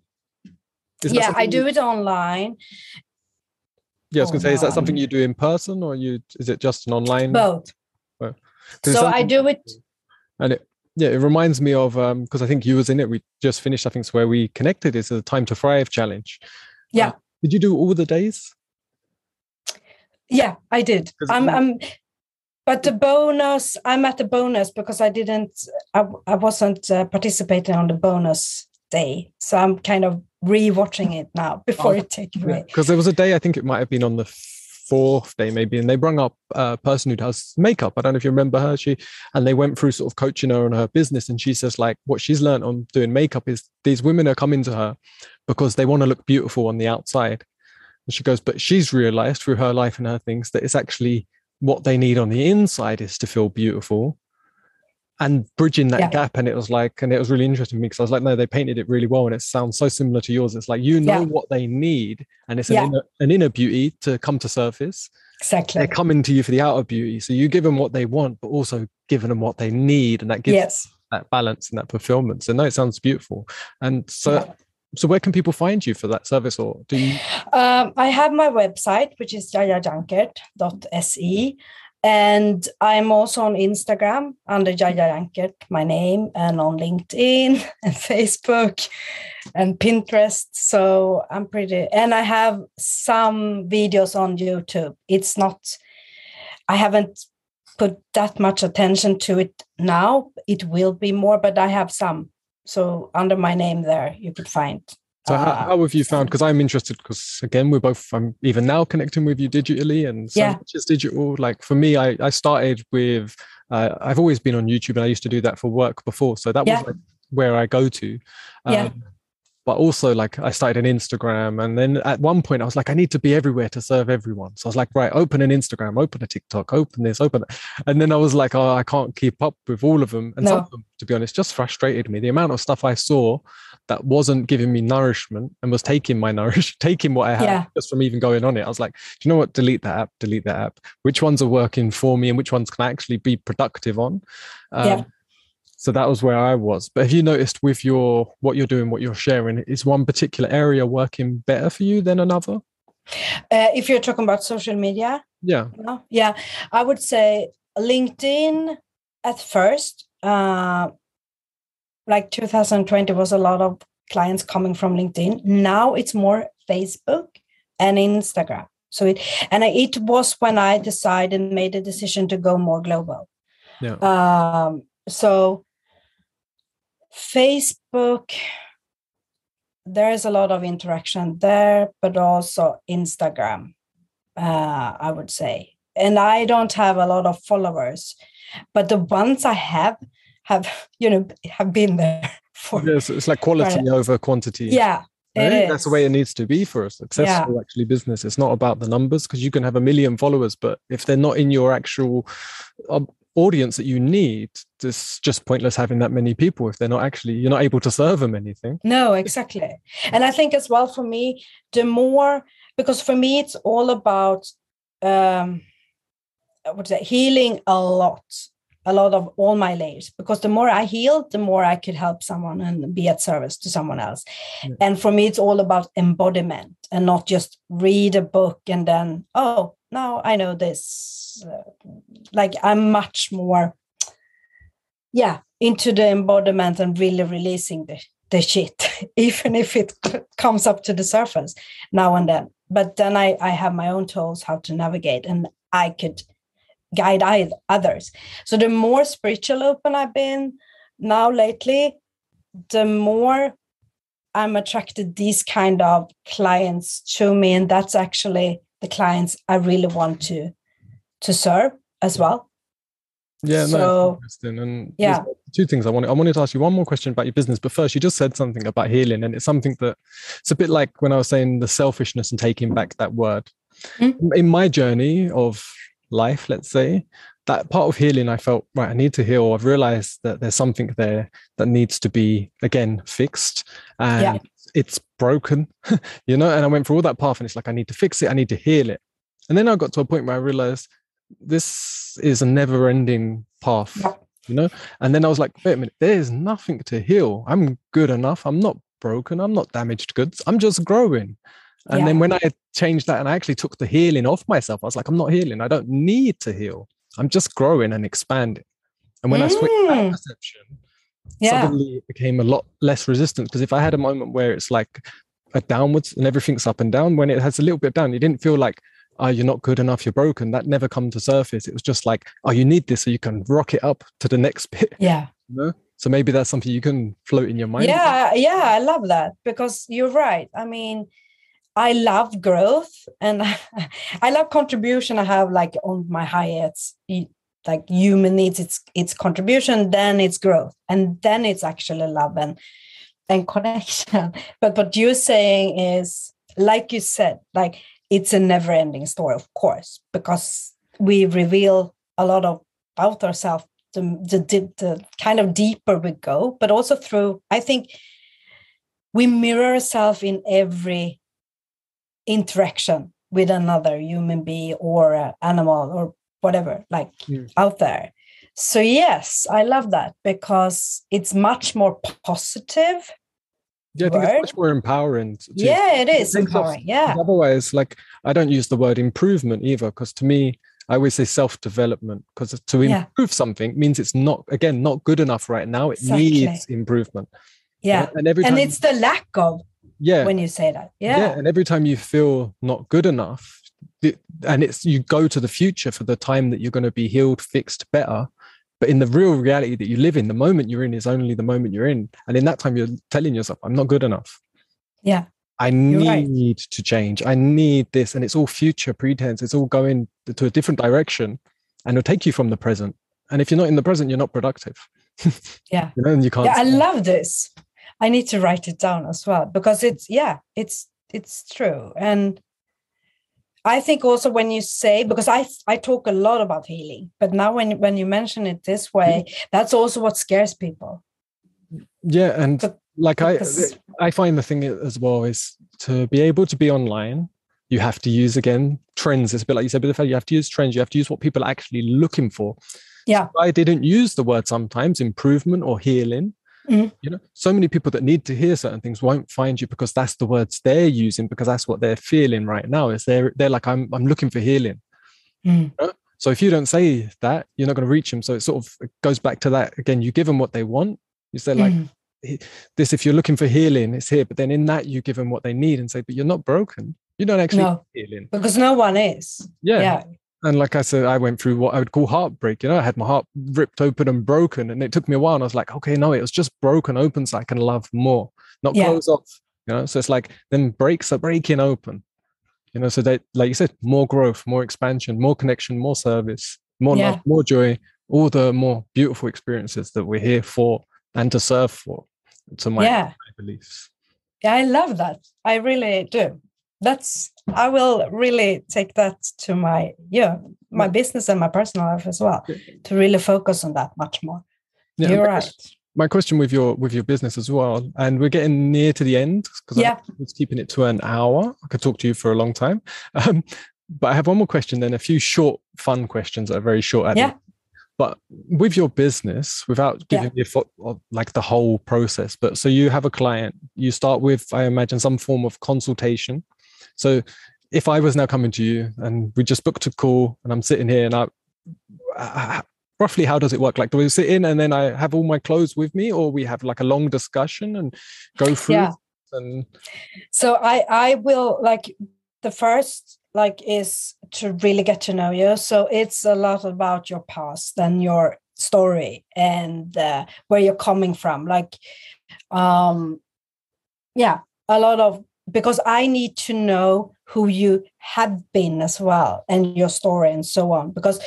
yeah, I do you... it online. Yeah, I was going to say, is that something you do in person, or you is it just an online? Both. Well, so I do it. And it, yeah, it reminds me of, um, because I think you was in it, we just finished, I think it's where we connected, is the Time to Thrive challenge. Yeah. Uh, did you do all the days? Yeah, I did. I'm, I'm, but the bonus, I'm at the bonus because I didn't, I, I wasn't uh, participating on the bonus day. So I'm kind of rewatching it now before oh, it takes away. Because there was a day, I think it might have been on the fourth day maybe, and they brought up a person who does makeup. I don't know if you remember her. She and they went through sort of coaching her on her business, and she says like what she's learned on doing makeup is these women are coming to her because they want to look beautiful on the outside. And she goes, but she's realized through her life and her things that it's actually what they need on the inside is to feel beautiful. And bridging that yeah. gap. And it was like, and it was really interesting to me because I was like, no, they painted it really well. And it sounds so similar to yours. It's like, you know yeah. what they need. And it's yeah. an, inner, an inner beauty to come to surface. Exactly. They're coming to you for the outer beauty. So you give them what they want, but also giving them what they need. And that gives yes. that balance and that fulfillment. So no, it sounds beautiful. And so, yeah. so where can people find you for that service? Or do you? Um, I have my website, which is jaya jankert dot s e. And I'm also on Instagram under Jaya Jankert, my name, and on LinkedIn and Facebook and Pinterest. So I'm pretty, and I have some videos on YouTube. It's not, I haven't put that much attention to it now. It will be more, but I have some. So under my name there, you could find. So how, how have you found, because I'm interested, because again, we're both, I'm even now connecting with you digitally, and so yeah. much is digital. Like for me, I, I started with, uh, I've always been on YouTube, and I used to do that for work before. So that yeah. was like where I go to. Um, yeah. But also like I started an Instagram, and then at one point I was like, I need to be everywhere to serve everyone. So I was like, right, open an Instagram, open a TikTok, open this, open that. And then I was like, oh, I can't keep up with all of them. And no. some of them, to be honest, just frustrated me. The amount of stuff I saw that wasn't giving me nourishment and was taking my nourish, taking what I had yeah. just from even going on it. I was like, do you know what? Delete that app, delete that app. Which ones are working for me and which ones can I actually be productive on? Um, yeah. So that was where I was. But have you noticed with your what you're doing, what you're sharing, is one particular area working better for you than another? Uh, if you're talking about social media? Yeah. You know? Yeah. I would say LinkedIn at first. Uh, like two thousand twenty was a lot of clients coming from LinkedIn. Now it's more Facebook and Instagram. So it and it was when I decided and made a decision to go more global. Yeah. Um, so Facebook, there is a lot of interaction there, but also Instagram, uh, I would say. And I don't have a lot of followers, but the ones I have have, you know, have been there for. Yes, it's like quality for, over quantity. Yeah. Right? That's the way it needs to be for a successful yeah. actually business. It's not about the numbers, because you can have a million followers, but if they're not in your actual uh, audience that you need, it's just pointless having that many people if they're not actually, you're not able to serve them anything. No, exactly. And I think as well for me, the more, because for me it's all about um what's that healing a lot a lot of all my layers, because the more I healed, the more I could help someone and be at service to someone else. Yeah. And for me it's all about embodiment and not just read a book and then oh no, I know this. Uh, like I'm much more, yeah, into the embodiment and really releasing the, the shit, even if it comes up to the surface now and then. But then I, I have my own tools how to navigate, and I could guide others. So the more spiritual open I've been now lately, the more I'm attracted these kind of clients to me. And that's actually the clients I really want to to serve as well. Yeah, so, no, interesting. And yeah, two things I wanted. I wanted to ask you one more question about your business, but first, you just said something about healing, and it's something that it's a bit like when I was saying the selfishness and taking back that word. Mm-hmm. In my journey of life, let's say, that part of healing, I felt, right, I need to heal. I've realized that there's something there that needs to be, again, fixed. And yeah. it's broken, you know, and I went through all that path and it's like, I need to fix it. I need to heal it. And then I got to a point where I realized this is a never ending path, yeah. you know? And then I was like, wait a minute, there's nothing to heal. I'm good enough. I'm not broken. I'm not damaged goods. I'm just growing. And yeah. then when I changed that and I actually took the healing off myself, I was like, I'm not healing. I don't need to heal. I'm just growing and expanding. And when mm. I switched that perception, yeah. suddenly it became a lot less resistant. Because if I had a moment where it's like a downwards and everything's up and down, when it has a little bit down, you didn't feel like, oh, you're not good enough, you're broken. That never come to surface. It was just like, oh, you need this so you can rock it up to the next bit. Yeah. You know? So maybe that's something you can float in your mind. Yeah, about. yeah, I love that, because you're right. I mean, I love growth and I love contribution. I have like on my highest, like human needs, it's it's contribution, then it's growth, and then it's actually love and, and connection. But what you're saying is, like you said, like it's a never ending story, of course, because we reveal a lot of, about ourselves, the, the, the kind of deeper we go, but also through, I think we mirror ourselves in every interaction with another human being or uh, animal or whatever, like mm. out there. So yes, I love that, because it's much more positive. Yeah, I think word. It's much more empowering. Too. Yeah, it is empowering. Yeah. Otherwise, like I don't use the word improvement either, because to me, I always say self-development, because to improve yeah. something means it's not, again, not good enough right now. It exactly. needs improvement. Yeah, yeah? and every time- and it's the lack of. Yeah. When you say that. Yeah. yeah. And every time you feel not good enough, it, and it's you go to the future for the time that you're going to be healed, fixed, better. But in the real reality that you live in, the moment you're in is only the moment you're in. And in that time, you're telling yourself, I'm not good enough. Yeah. I need right. to change. I need this. And it's all future pretense. It's all going to a different direction, and it'll take you from the present. And if you're not in the present, you're not productive. yeah. You know, and you can't. Yeah, I love this. I need to write it down as well, because it's, yeah, it's, it's true. And I think also when you say, because I, I talk a lot about healing, but now when, when you mention it this way, that's also what scares people. Yeah. And but, like, I, I find the thing as well is to be able to be online, you have to use, again, trends. It's a bit like you said, but you have to use trends. You have to use what people are actually looking for. Yeah. So I didn't use the word sometimes improvement or healing. Mm-hmm. You know, so many people that need to hear certain things won't find you, because that's the words they're using, because that's what they're feeling right now. Is they're they're like, I'm I'm looking for healing. Mm. You know? So if you don't say that, you're not going to reach them. So it sort of it goes back to that again. You give them what they want. You say like mm. this. If you're looking for healing, it's here. But then in that, you give them what they need and say, but you're not broken. You don't actually no, need healing, because no one is. Yeah. yeah. And like I said, I went through what I would call heartbreak. You know, I had my heart ripped open and broken, and it took me a while. And I was like, okay, no, it was just broken open so I can love more, not yeah. close off. You know, so it's like then breaks are breaking open. You know, so that, like you said, more growth, more expansion, more connection, more service, more yeah. love, more joy, all the more beautiful experiences that we're here for and to serve for. To my, yeah. my beliefs. Yeah, I love that. I really do. That's, I will really take that to my, yeah, my yeah. business and my personal life as well, to really focus on that much more. Yeah, You're my right. Question, my question with your, with your business as well, and we're getting near to the end, because yeah. I was keeping it to an hour. I could talk to you for a long time. Um, but I have one more question, then a few short, fun questions that are very short. At yeah. the, but with your business, without giving yeah. you like the whole process, but so you have a client, you start with, I imagine, some form of consultation. So if I was now coming to you and we just booked a call and I'm sitting here and I, I, roughly how does it work? Like, do we sit in and then I have all my clothes with me, or we have like a long discussion and go through? Yeah. And so I, I will like The first, like, is to really get to know you. So it's a lot about your past and your story and uh, where you're coming from. Like, um, yeah, a lot of, because I need to know who you have been as well and your story and so on. Because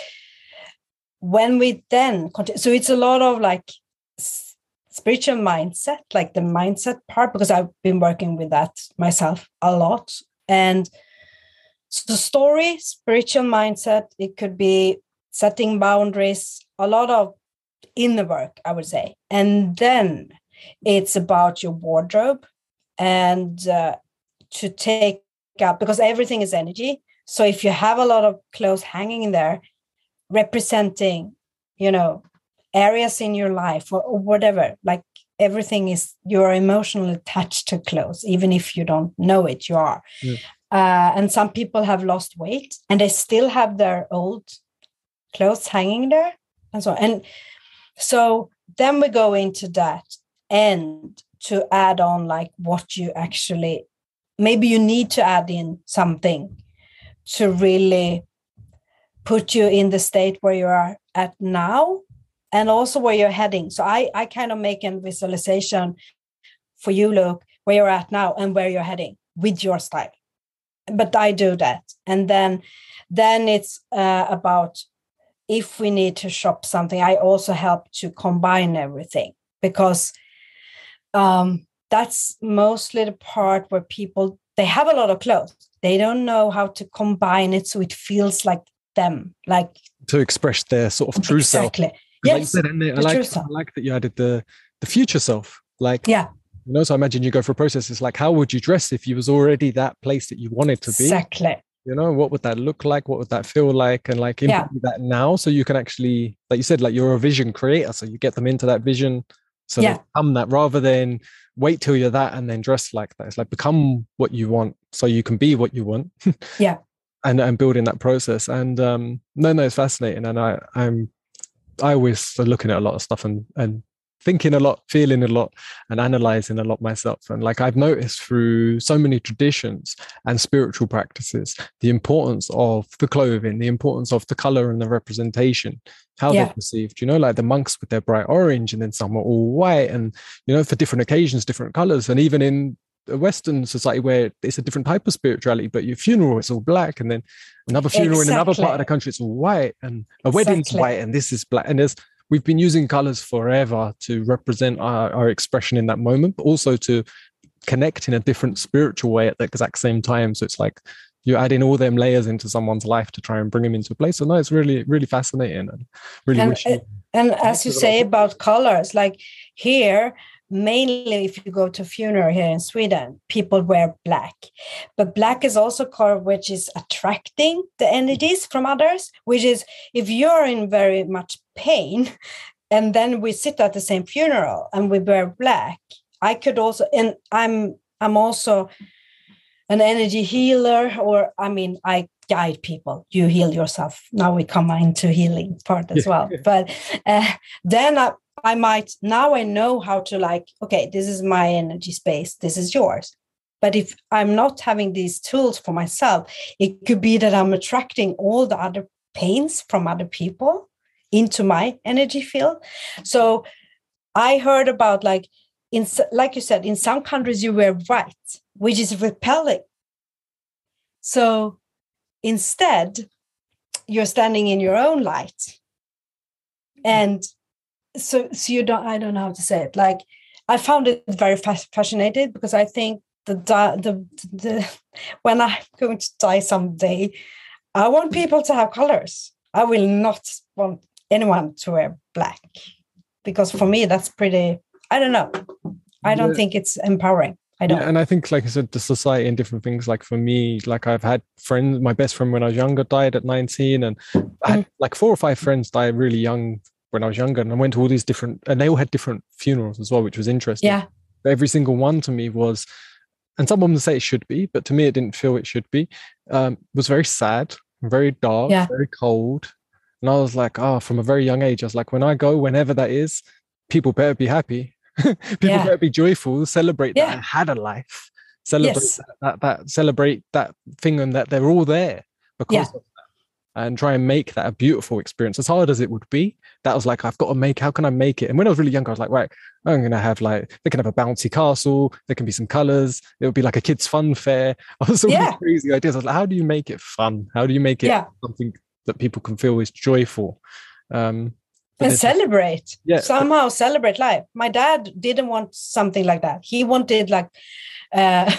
when we then continue, so it's a lot of like s- spiritual mindset, like the mindset part, because I've been working with that myself a lot. And so story, spiritual mindset, it could be setting boundaries, a lot of inner work, I would say. And then it's about your wardrobe and uh, to take out, because everything is energy. So if you have a lot of clothes hanging in there, representing, you know, areas in your life or, or whatever, like everything is, you're emotionally attached to clothes, even if you don't know it, you are. Yeah. Uh, and some people have lost weight and they still have their old clothes hanging there and so on. And so then we go into that and to add on like what you actually, maybe you need to add in something to really put you in the state where you are at now and also where you're heading. So I, I kind of make a visualization for you, Luke, where you're at now and where you're heading with your style. But I do that. And then, then it's uh, about if we need to shop something, I also help to combine everything because um, that's mostly the part where people, they have a lot of clothes. They don't know how to combine it. So it feels like them, like to express their sort of true exactly. self. Yes, like you said, I, like, true self. I like that you added the the future self. Like, yeah, you know, so I imagine you go for a process. It's like, how would you dress if you was already that place that you wanted to be? Exactly. You know, what would that look like? What would that feel like? And like impact yeah. that now, so you can actually, like you said, like you're a vision creator, so you get them into that vision, so yeah. they become that rather than wait till you're that and then dress like that. It's like become what you want, so you can be what you want. yeah. And and building that process. And um, no, no, it's fascinating. And I, I'm, I always looking at a lot of stuff and and thinking a lot, feeling a lot, and analyzing a lot myself. And like I've noticed through so many traditions and spiritual practices, the importance of the clothing, the importance of the color and the representation, how yeah. they're perceived. You know, like the monks with their bright orange, and then some are all white, and you know, for different occasions, different colors, and even in a Western society where it's a different type of spirituality, but your funeral is all black, and then another funeral exactly. in another part of the country it's all white, and a exactly. wedding's white, and this is black. And there's we've been using colors forever to represent our, our expression in that moment, but also to connect in a different spiritual way at the exact same time. So it's like you're adding all them layers into someone's life to try and bring them into a place. So no, it's really, really fascinating and really. And, wish uh, you- and as you say about colors, like here. Mainly if you go to funeral here in Sweden, people wear black. But black is also a color which is attracting the energies from others, which is if you're in very much pain and then we sit at the same funeral and we wear black, I could also, and I'm I'm also an energy healer, or I mean, I guide people. You heal yourself. Now we come into healing part as yeah. well. But uh, then I, I might, now I know how to like, okay, this is my energy space. This is yours. But if I'm not having these tools for myself, it could be that I'm attracting all the other pains from other people into my energy field. So I heard about like, in like you said, in some countries you wear white, which is repelling. So instead, you're standing in your own light. And So, so you don't. I don't know how to say it. Like, I found it very fascinating because I think the the the when I'm going to die someday, I want people to have colors. I will not want anyone to wear black because for me that's pretty. I don't know. I don't yeah. think it's empowering. I don't. Yeah, and I think, like I said, the society and different things. Like for me, like I've had friends. My best friend when I was younger died at nineteen, and I had like four or five friends die really young. When I was younger, and I went to all these different, and they all had different funerals as well, which was interesting. Yeah. Every single one to me was, and someone would say it should be, but to me it didn't feel it should be. Um, was very sad, very dark, yeah. very cold, and I was like, oh, from a very young age, I was like, when I go, whenever that is, people better be happy, people yeah. better be joyful, celebrate yeah. that I had a life. Celebrate yes. that, that, that celebrate that thing and that they're all there because yeah. of that, and try and make that a beautiful experience. As hard as it would be, that was like, I've got to make, how can I make it? And when I was really young, I was like, right, I'm going to have like, they can have a bouncy castle, there can be some colors, it would be like a kids' fun fair. I was all yeah. crazy ideas. I was like, how do you make it fun? How do you make it yeah. something that people can feel is joyful? Um, and celebrate, just, yeah. somehow celebrate life. My dad didn't want something like that. He wanted like, Uh,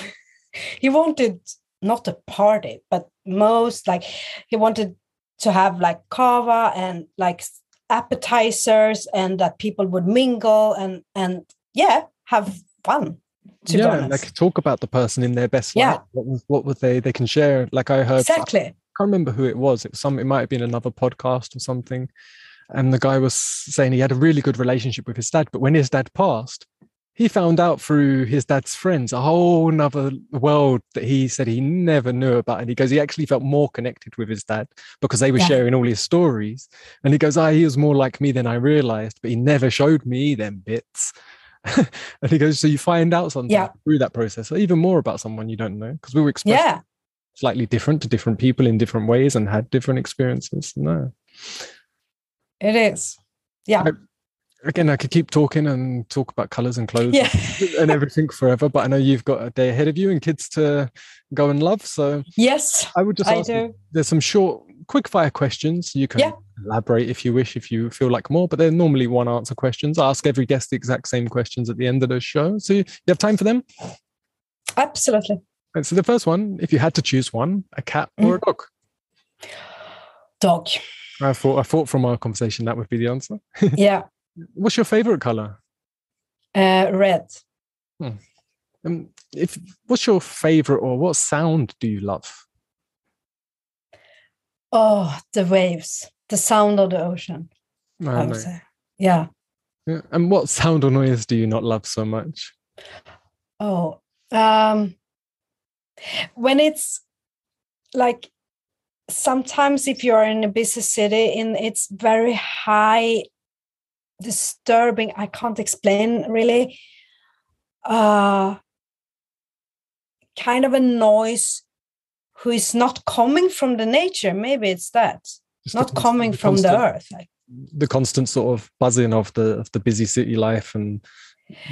he wanted not a party, but most like he wanted to have like kava and like appetizers, and that people would mingle and and yeah, have fun. To yeah, and like talk about the person in their best yeah. life. What was what were they? They can share. Like I heard exactly. I can't remember who it was. It was some. It might have been another podcast or something. And the guy was saying he had a really good relationship with his dad, but when his dad passed, he found out through his dad's friends a whole nother world that he said he never knew about. And he goes, he actually felt more connected with his dad because they were yeah. sharing all his stories. And he goes, ah, oh, he was more like me than I realized, but he never showed me them bits. And he goes, so you find out something yeah. through that process, or even more about someone you don't know, because we were expressing yeah. slightly different to different people in different ways and had different experiences. No. It is. Yeah. I, Again, I could keep talking and talk about colours and clothes yeah. and everything forever, but I know you've got a day ahead of you and kids to go and love. So yes, I would just ask I do. You, there's some short, quick fire questions. You can yeah. elaborate if you wish, if you feel like more, but they're normally one answer questions. I ask every guest the exact same questions at the end of the show. So you have time for them? Absolutely. And so the first one, if you had to choose one, a cat mm. or a dog? Dog. I thought, I thought from our conversation that would be the answer. Yeah. What's your favorite color? Uh, red. Hmm. Um, if what's your favorite, or what sound do you love? Oh, the waves, the sound of the ocean. Oh, I would no. say. Yeah. yeah. And what sound or noise do you not love so much? Oh, um, when it's like sometimes if you're in a busy city and it's very high. Disturbing, I can't explain really, uh kind of a noise who is not coming from the nature. Maybe it's that it's not the constant, coming from the, constant, the earth, like the constant sort of buzzing of the of the busy city life, and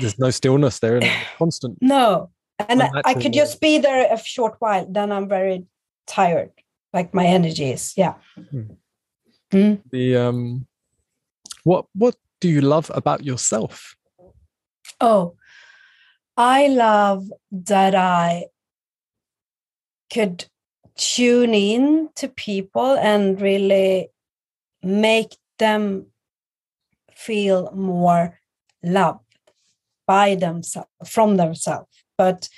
there's no stillness there, and constant no and I, I could just be there a short while, then I'm very tired, like my energy is yeah mm. Mm. the um What what do you love about yourself? Oh, I love that I could tune in to people and really make them feel more loved by themselves, from themselves, but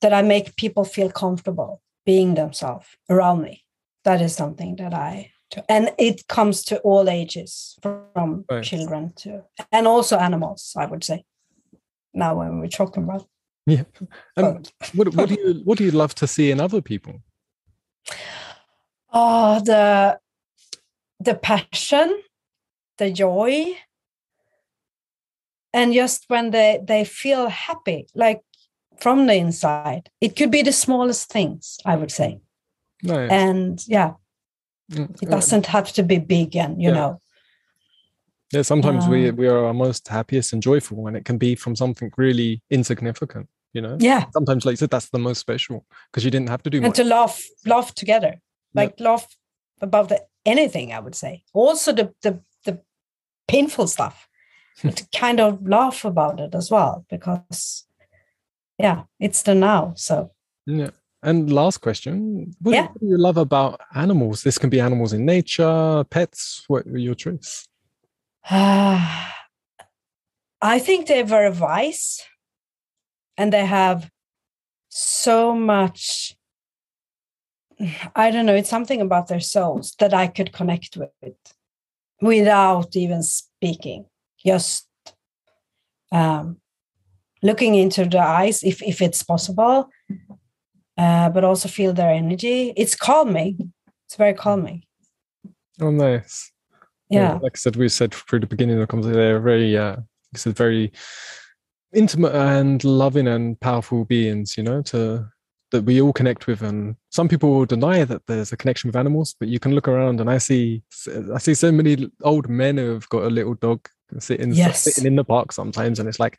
that I make people feel comfortable being themselves around me. That is something that I... And it comes to all ages, from right. children to, and also animals, I would say, now when we're talking about. Yeah. Um, what, what do you what do you love to see in other people? Oh, the the passion, the joy. And just when they, they feel happy, like from the inside. It could be the smallest things, I would say. Nice. And yeah. It doesn't have to be big, and you yeah. know. Yeah, sometimes um, we we are our most happiest and joyful, and it can be from something really insignificant, you know. Yeah. Sometimes, like you said, that's the most special because you didn't have to do and much. And to laugh, laugh together, like yeah. laugh about the, anything. I would say also the the the painful stuff, but to kind of laugh about it as well, because yeah, it's the now. So yeah. And last question, what, yeah. what do you love about animals? This can be animals in nature, pets, what are your choice? Uh, I think they're very wise, and they have so much, I don't know, it's something about their souls that I could connect with without even speaking, just um, looking into the eyes if, if it's possible. Uh, but also feel their energy. It's calming. It's very calming. Oh, nice. Yeah. Well, like I said, we said through the beginning of the conversation, they're very, uh, it's a very intimate and loving and powerful beings, you know, to that we all connect with. And some people will deny that there's a connection with animals, but you can look around and I see I see so many old men who have got a little dog sitting, yes. sitting in the park sometimes. And it's like,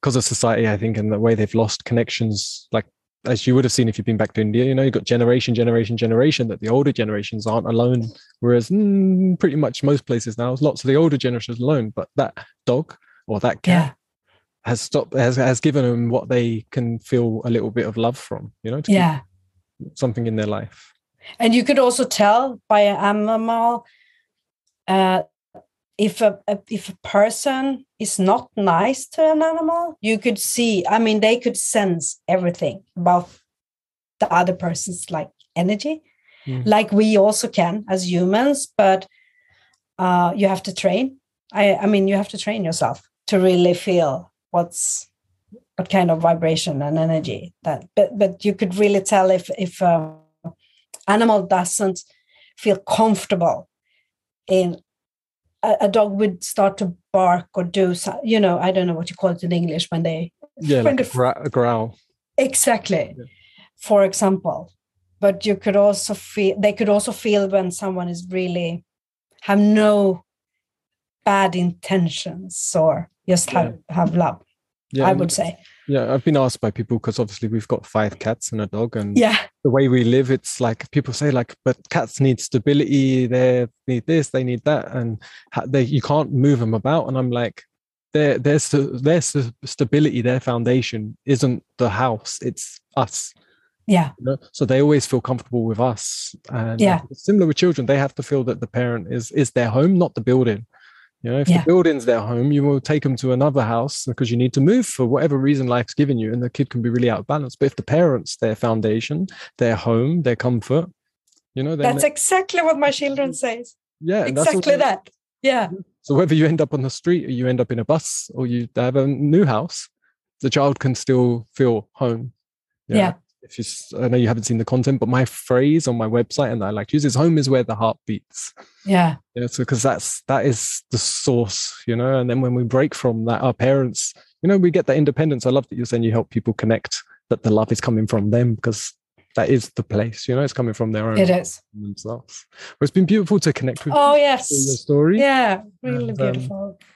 because of society, I think, and the way they've lost connections, like as you would have seen if you've been back to India, you know, you've got generation, generation, generation, that the older generations aren't alone. Whereas mm, pretty much most places now, lots of the older generations alone, but that dog or that cat yeah. has stopped, has, has given them what they can feel a little bit of love from, you know, to yeah. keep something in their life. And you could also tell by an animal, uh, if a, a if a person is not nice to an animal, you could see, I mean, they could sense everything about the other person's like energy, mm. like we also can as humans, but uh, you have to train. I, I mean, you have to train yourself to really feel what's what kind of vibration and energy that, but, but you could really tell if, if an animal doesn't feel comfortable in. A dog would start to bark or do, you know, I don't know what you call it in English when they... Yeah, when like the, a growl. Exactly, yeah. For example. But you could also feel, they could also feel when someone is really, have no bad intentions or just have, yeah. have love, yeah, I would say. Yeah, I've been asked by people, because obviously we've got five cats and a dog, and yeah. the way we live, it's like people say, like, but cats need stability, they need this, they need that, and they you can't move them about. And I'm like, their their their stability, their foundation isn't the house, it's us. Yeah. You know? So they always feel comfortable with us, and yeah. similar with children, they have to feel that the parent is is their home, not the building. You know, if yeah. the building's their home, you will take them to another house because you need to move for whatever reason life's given you, and the kid can be really out of balance. But if the parents, their foundation, their home, their comfort, you know, that's exactly what my children say. Yeah, exactly that. Yeah. So whether you end up on the street or you end up in a bus or you have a new house, the child can still feel home. You know? Yeah. If you, I know you haven't seen the content, but my phrase on my website and that I like to use is "home is where the heart beats." Yeah, yeah. So because that's that is the source, you know. And then when we break from that, our parents, you know, we get that independence. I love that you're saying you help people connect that the love is coming from them, because that is the place, you know. It's coming from their own. It is themselves. Well, it's been beautiful to connect with. Oh yes, your story. Yeah, really and, beautiful. Um,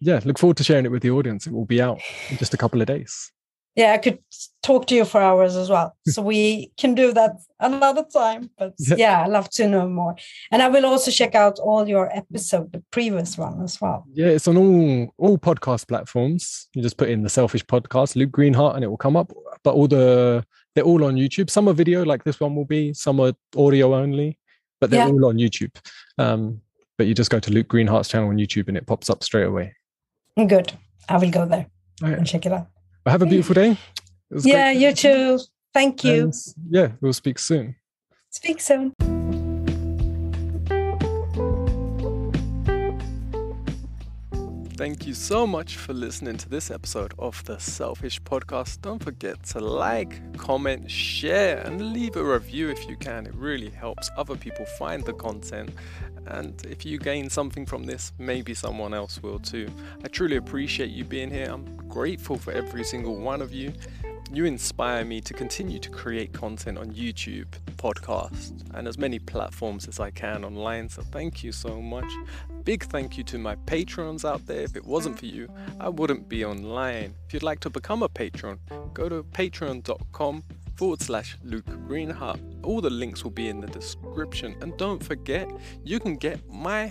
yeah, look forward to sharing it with the audience. It will be out in just a couple of days. Yeah, I could talk to you for hours as well. So we can do that another time. But yeah. yeah, I'd love to know more. And I will also check out all your episodes, the previous one as well. Yeah, it's on all, all podcast platforms. You just put in The Selfish Podcast, Luke Greenheart, and it will come up. But all the they're all on YouTube. Some are video, like this one will be. Some are audio only. But they're yeah. all on YouTube. Um, but you just go to Luke Greenheart's channel on YouTube and it pops up straight away. Good. I will go there right. and check it out. Have a beautiful day. Yeah, you too. Thank you. And yeah, we'll speak soon. Speak soon. Thank you so much for listening to this episode of The Selfish Podcast. Don't forget to like, comment, share, and leave a review if you can. It really helps other people find the content. And if you gain something from this, maybe someone else will too. I truly appreciate you being here. I'm grateful for every single one of you. You inspire me to continue to create content on YouTube, podcasts, and as many platforms as I can online. So thank you so much. Big thank you to my Patrons out there. If it wasn't for you, I wouldn't be online. If you'd like to become a Patron, go to patreon.com forward slash Luke Greenheart. All the links will be in the description. And don't forget, you can get my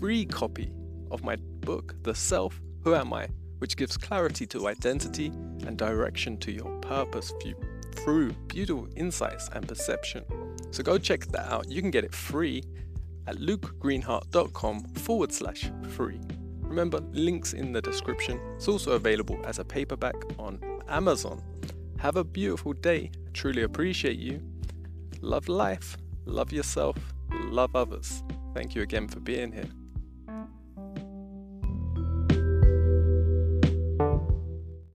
free copy of my book, The Self, Who Am I?, which gives clarity to identity and direction to your purpose through beautiful insights and perception. So go check that out. You can get it free at lukegreenheart.com forward slash free. Remember, links in the description. It's also available as a paperback on Amazon. Have a beautiful day. I truly appreciate you. Love life. Love yourself. Love others. Thank you again for being here.